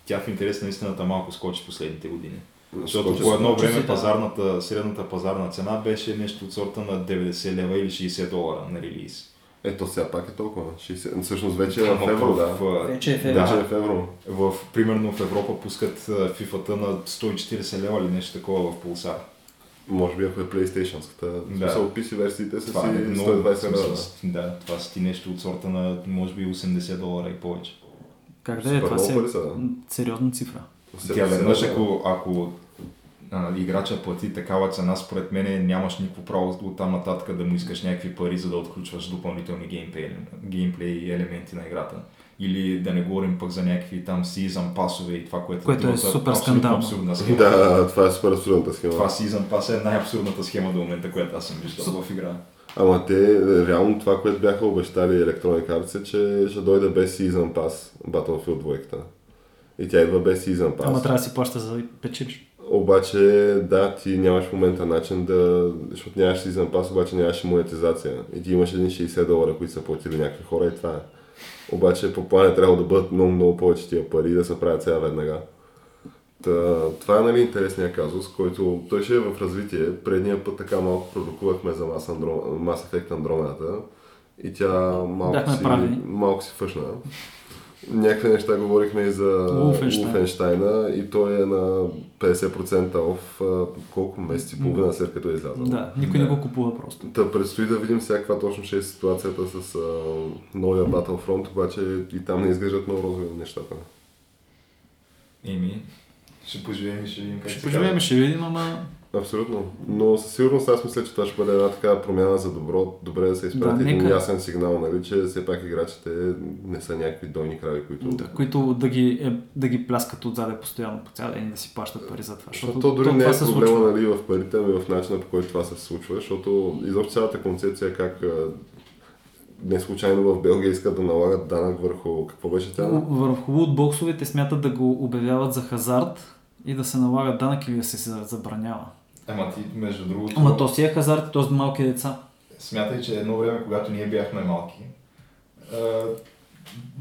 тя в интерес на истината малко скочи последните години. Защото скочи, по едно време пазарната, средната пазарна цена беше нещо от сорта на деветдесет лева или шейсет долара на релиз. Ето сега пак е толкова. шейсет Всъщност вече е в евро, да. В... Вече е в евро. Да, е в евро. В, примерно в Европа пускат FIFA-та на сто и четирийсет лева или нещо такова в пулсар. Може би ако е PlayStation-ската. Да. Смисъл, пи си версиите са си сто и двайсет лева. Да, това са ти нещо от сорта на може би осемдесет долара и повече. Как да е, това се... сериозна цифра. Тя веднъж, ако, ако а, играча плати такава цена, според мен нямаш никакво право от там нататък да му искаш някакви пари, за да отключваш допълнителни геймплей, геймплей елементи на играта. Или да не говорим пък за някакви там season пасове и това, което, което е супер скандално. Да, това е супер абсурдната схема. Това season пас е най-абсурдната схема до момента, която аз съм виждал в игра. Ама те, реално това, което бяха обещали Electronic Arts е, че ще дойде без season pass Battlefield двойката. И тя идва без season pass. Ама трябва да си плаща за печиш. Обаче, да, ти нямаш в момента начин да... Защото нямаш season pass, обаче нямаш монетизация. И ти имаш един шейсет долара, които са платили някакви хора и това е. Обаче по плане трябва да бъдат много, много повече тия пари да се правят сега веднага. Та, това е, нали, интересният казус, който той ще е в развитие. Предния път така малко продукувахме за Mass, Androm... Mass Effect Andromeda и тя малко, си, малко си фъшна. Някакви неща говорихме и за Улфенщайна и той е на петдесет процента оф колко месеци, половина след като е излязъл. Да, никой да. не го купува просто. Та предстои да видим сега каква точно ще е ситуацията с а, новия Battlefront, обаче и там не изглеждат много розови нещата. Еми, ще поживеем и ще видим как ще поживеем и ще видим, ама... Абсолютно. Но със сигурност аз мисля, че това ще бъде една такава промяна за добро. Добре да се изпрати да, един ясен сигнал, нали, че все пак играчите не са някакви дойни крави, които... Да, които да ги, е, да ги пляскат отзаде постоянно по цял ден и да си плащат пари за това. Защото то дори то, не е проблема, нали, в парите, ами в начина, по който това се случва, защото изобщо цялата концепция как... Не случайно в Белгия искат да налагат данък върху... Какво беше тя? Върху лутбоксовете смятат да го обявяват за хазарт и да се налагат данък или да се забранява. Ама ти, между другото... Ама то си е хазарт, то с малки деца. Смятай, че едно време, когато ние бяхме малки,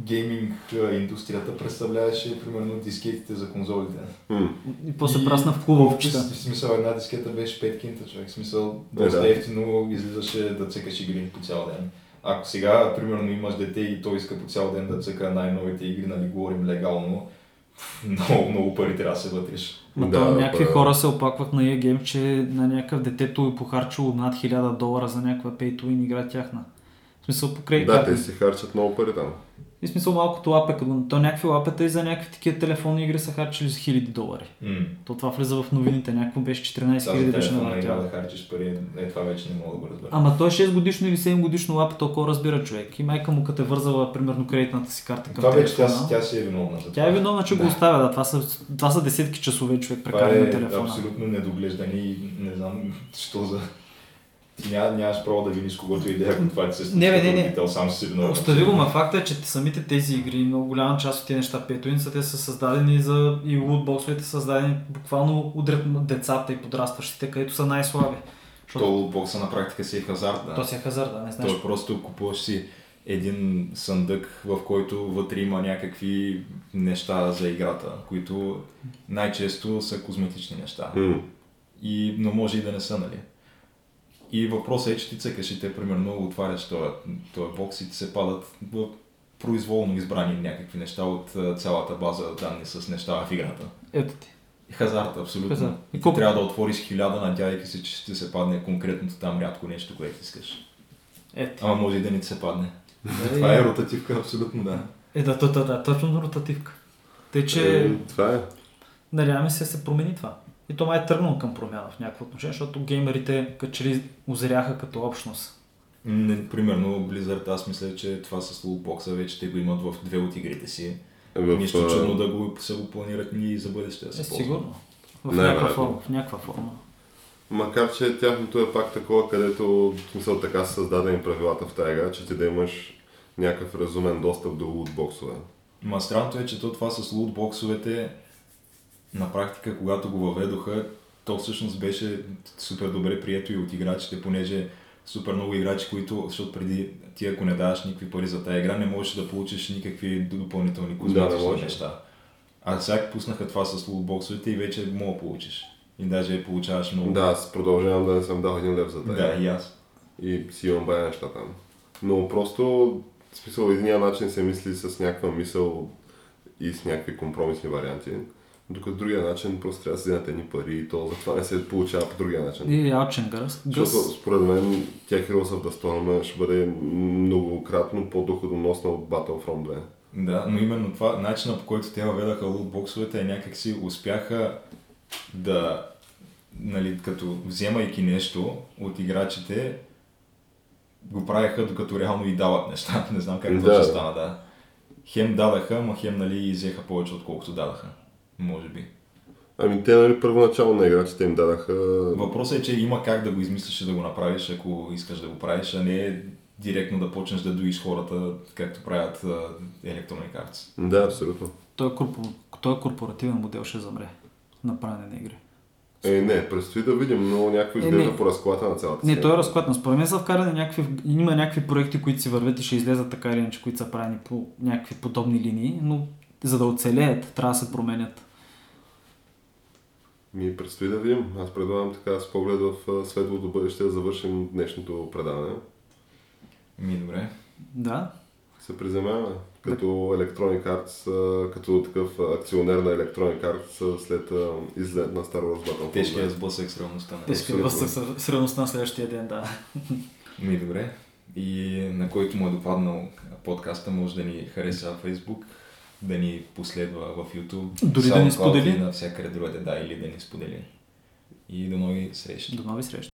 гейминг индустрията представляваше, примерно, дискетите за конзолите. Mm. И после прасна в клубовчета. В смисъл, една дискета беше пет кинта, човек. В смисъл, доста да. ефтино излизаше да цъкаш игри по цял ден. Ако сега, примерно, имаш дете и той иска по цял ден да цъка най-новите игри, нали, говорим легално, много, много пари трябва да се вътриш. Но да, някакви пара... хора се опакват на E-Game, че на някакъв детето е похарчило над хиляда долара за някаква pay-to-win игра тяхна. В смисъл покрай... Да, те си харчат много пари там. И в смисъл малкото лапе, като то някакви лапета и за някакви такива телефонни игри са харчили за хиляди долари. Mm. То това влиза в новините, някакво беше четиринайсет хиляди беше на лапе. Да харчиш пари, е това вече не мога да го разбера. Ама той шест годишно или седем годишно лапе, толкова разбира човек. И майка му като е вързала, примерно, кредитната си карта към това вече тя, тя си е виновна. За тя е виновна, че да. го оставя, да. Това са, това са десетки часове човек прекарани е на телефона. Това е абсолютно недоглеждане и не знам що за... Ти няма, нямаш право да видиш когото идея, ако това ти се случва. Не, не, не. Бител, сам си виновен. Остави го, но факта е, че самите тези игри, много голяма част от тези неща, петоин са, те са създадени за... и лутбоксовете са създадени буквално удрят децата и подрастващите, където са най-слаби. Защото... То лутбокса на практика си е хазарт, да. То си е хазарт, да, не знаеш. То просто купуваш си един съндък, в който вътре има някакви неща за играта, които най-често са козметични неща. Mm. И, но може и да не са, нали? И въпросът е, че ти цъкаш и те, примерно, отваряш този бокс и ти се падат в произволно избрани някакви неща от цялата база данни с неща в играта. Ето ти. Хазарта, абсолютно. Хазарт. И колко... Трябва да отвориш хиляда, надявайки се, че ще се падне конкретното там рядко нещо, което искаш. Ето. Ама може и да не ти се падне. Е, това е ротативка, абсолютно, да. Е, да, да, да, точно ротативка. Те, че... Е, това е. Надяваме се, се промени това. И това е тръгнало към промяна в някакво отношение, защото геймерите качели озряха като общност. Не, примерно Blizzard, аз мисля, че това с лутбокса вече те го имат в две от игрите си. В... Нищо чудно да го се го планират и за бъдеще да се ползват. Е, сигурно. В някаква, форма, в някаква форма. Макар, че тяхното е пак такова, където в смисъл така са създадени правилата в тази игра, че ти да имаш някакъв разумен достъп до лутбоксове. Ма странното е, че то това с лутбоксовете на практика, когато го въведоха, то всъщност беше супер добре прието и от играчите, понеже супер много играчи, които, защото преди ти ако не даваш никакви пари за тази игра, не можеш да получиш никакви допълнителни козметични да, неща. А сега пуснаха това с лутбоксовете и вече мога да получиш. И даже получаваш много. Да, аз продължавам да не съм дал един лев за тази. Да, и аз. И си имам бая неща там. Но просто, в смисъл, единия начин се мисли с някаква мисъл и с някакви компромисни варианти. Докато другия начин просто трябва да се вземат едни пари и то затова не се получава по другия начин. И алчен гъс. Защото според мен тя Heroes of the Storm ще бъде многократно по-доходоносна от Battlefront две. Да, но именно това, начинът по който те въведаха лутбоксовете е някак си успяха да, нали, като вземайки нещо от играчите, го правяха докато реално и дават неща. Не знам как да. това ще стана, да. Хем дадаха, ма хем, нали, и взеха повече отколкото дадаха. Може би. Ами те, нали, първоначално на играчите им дадаха... Въпросът е, че има как да го измислиш и да го направиш, ако искаш да го правиш, а не директно да почнеш да доиш хората, както правят Electronic Arts. Да, абсолютно. Той корпоративен модел ще замре на правене на игри. Е, не, предстои да видим, но някакви изглежда е, по разклата на цялата. Не, сфера. Той е разклад. Според мен са вкарани някакви, има някакви проекти, които си вървят и ще излезат така или иначе, които са правени по някакви подобни линии, но за да оцелеят, трябва да се променят. Ми предстои да видим. Аз предлагам така с поглед в светлото бъдеще да завършим днешното предаване. Ми, добре. Да. Се приземяваме като Electronic Arts, като такъв акционер на Electronic Arts след излет на Star Wars Battlefront. Тежкият сблъсък с реалността. Тежкият сблъсък с реалността на следващия ден, да. Ми, добре. И на който му е допаднал подкаста, може да ни хареса в Facebook, да ни последва в YouTube. Дори да ни сподели. И на всякъде другата, да, или да ни сподели. И до нови срещи. До нови срещи.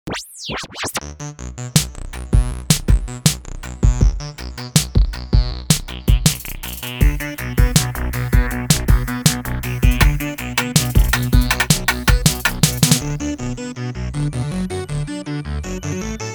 We'll be right back.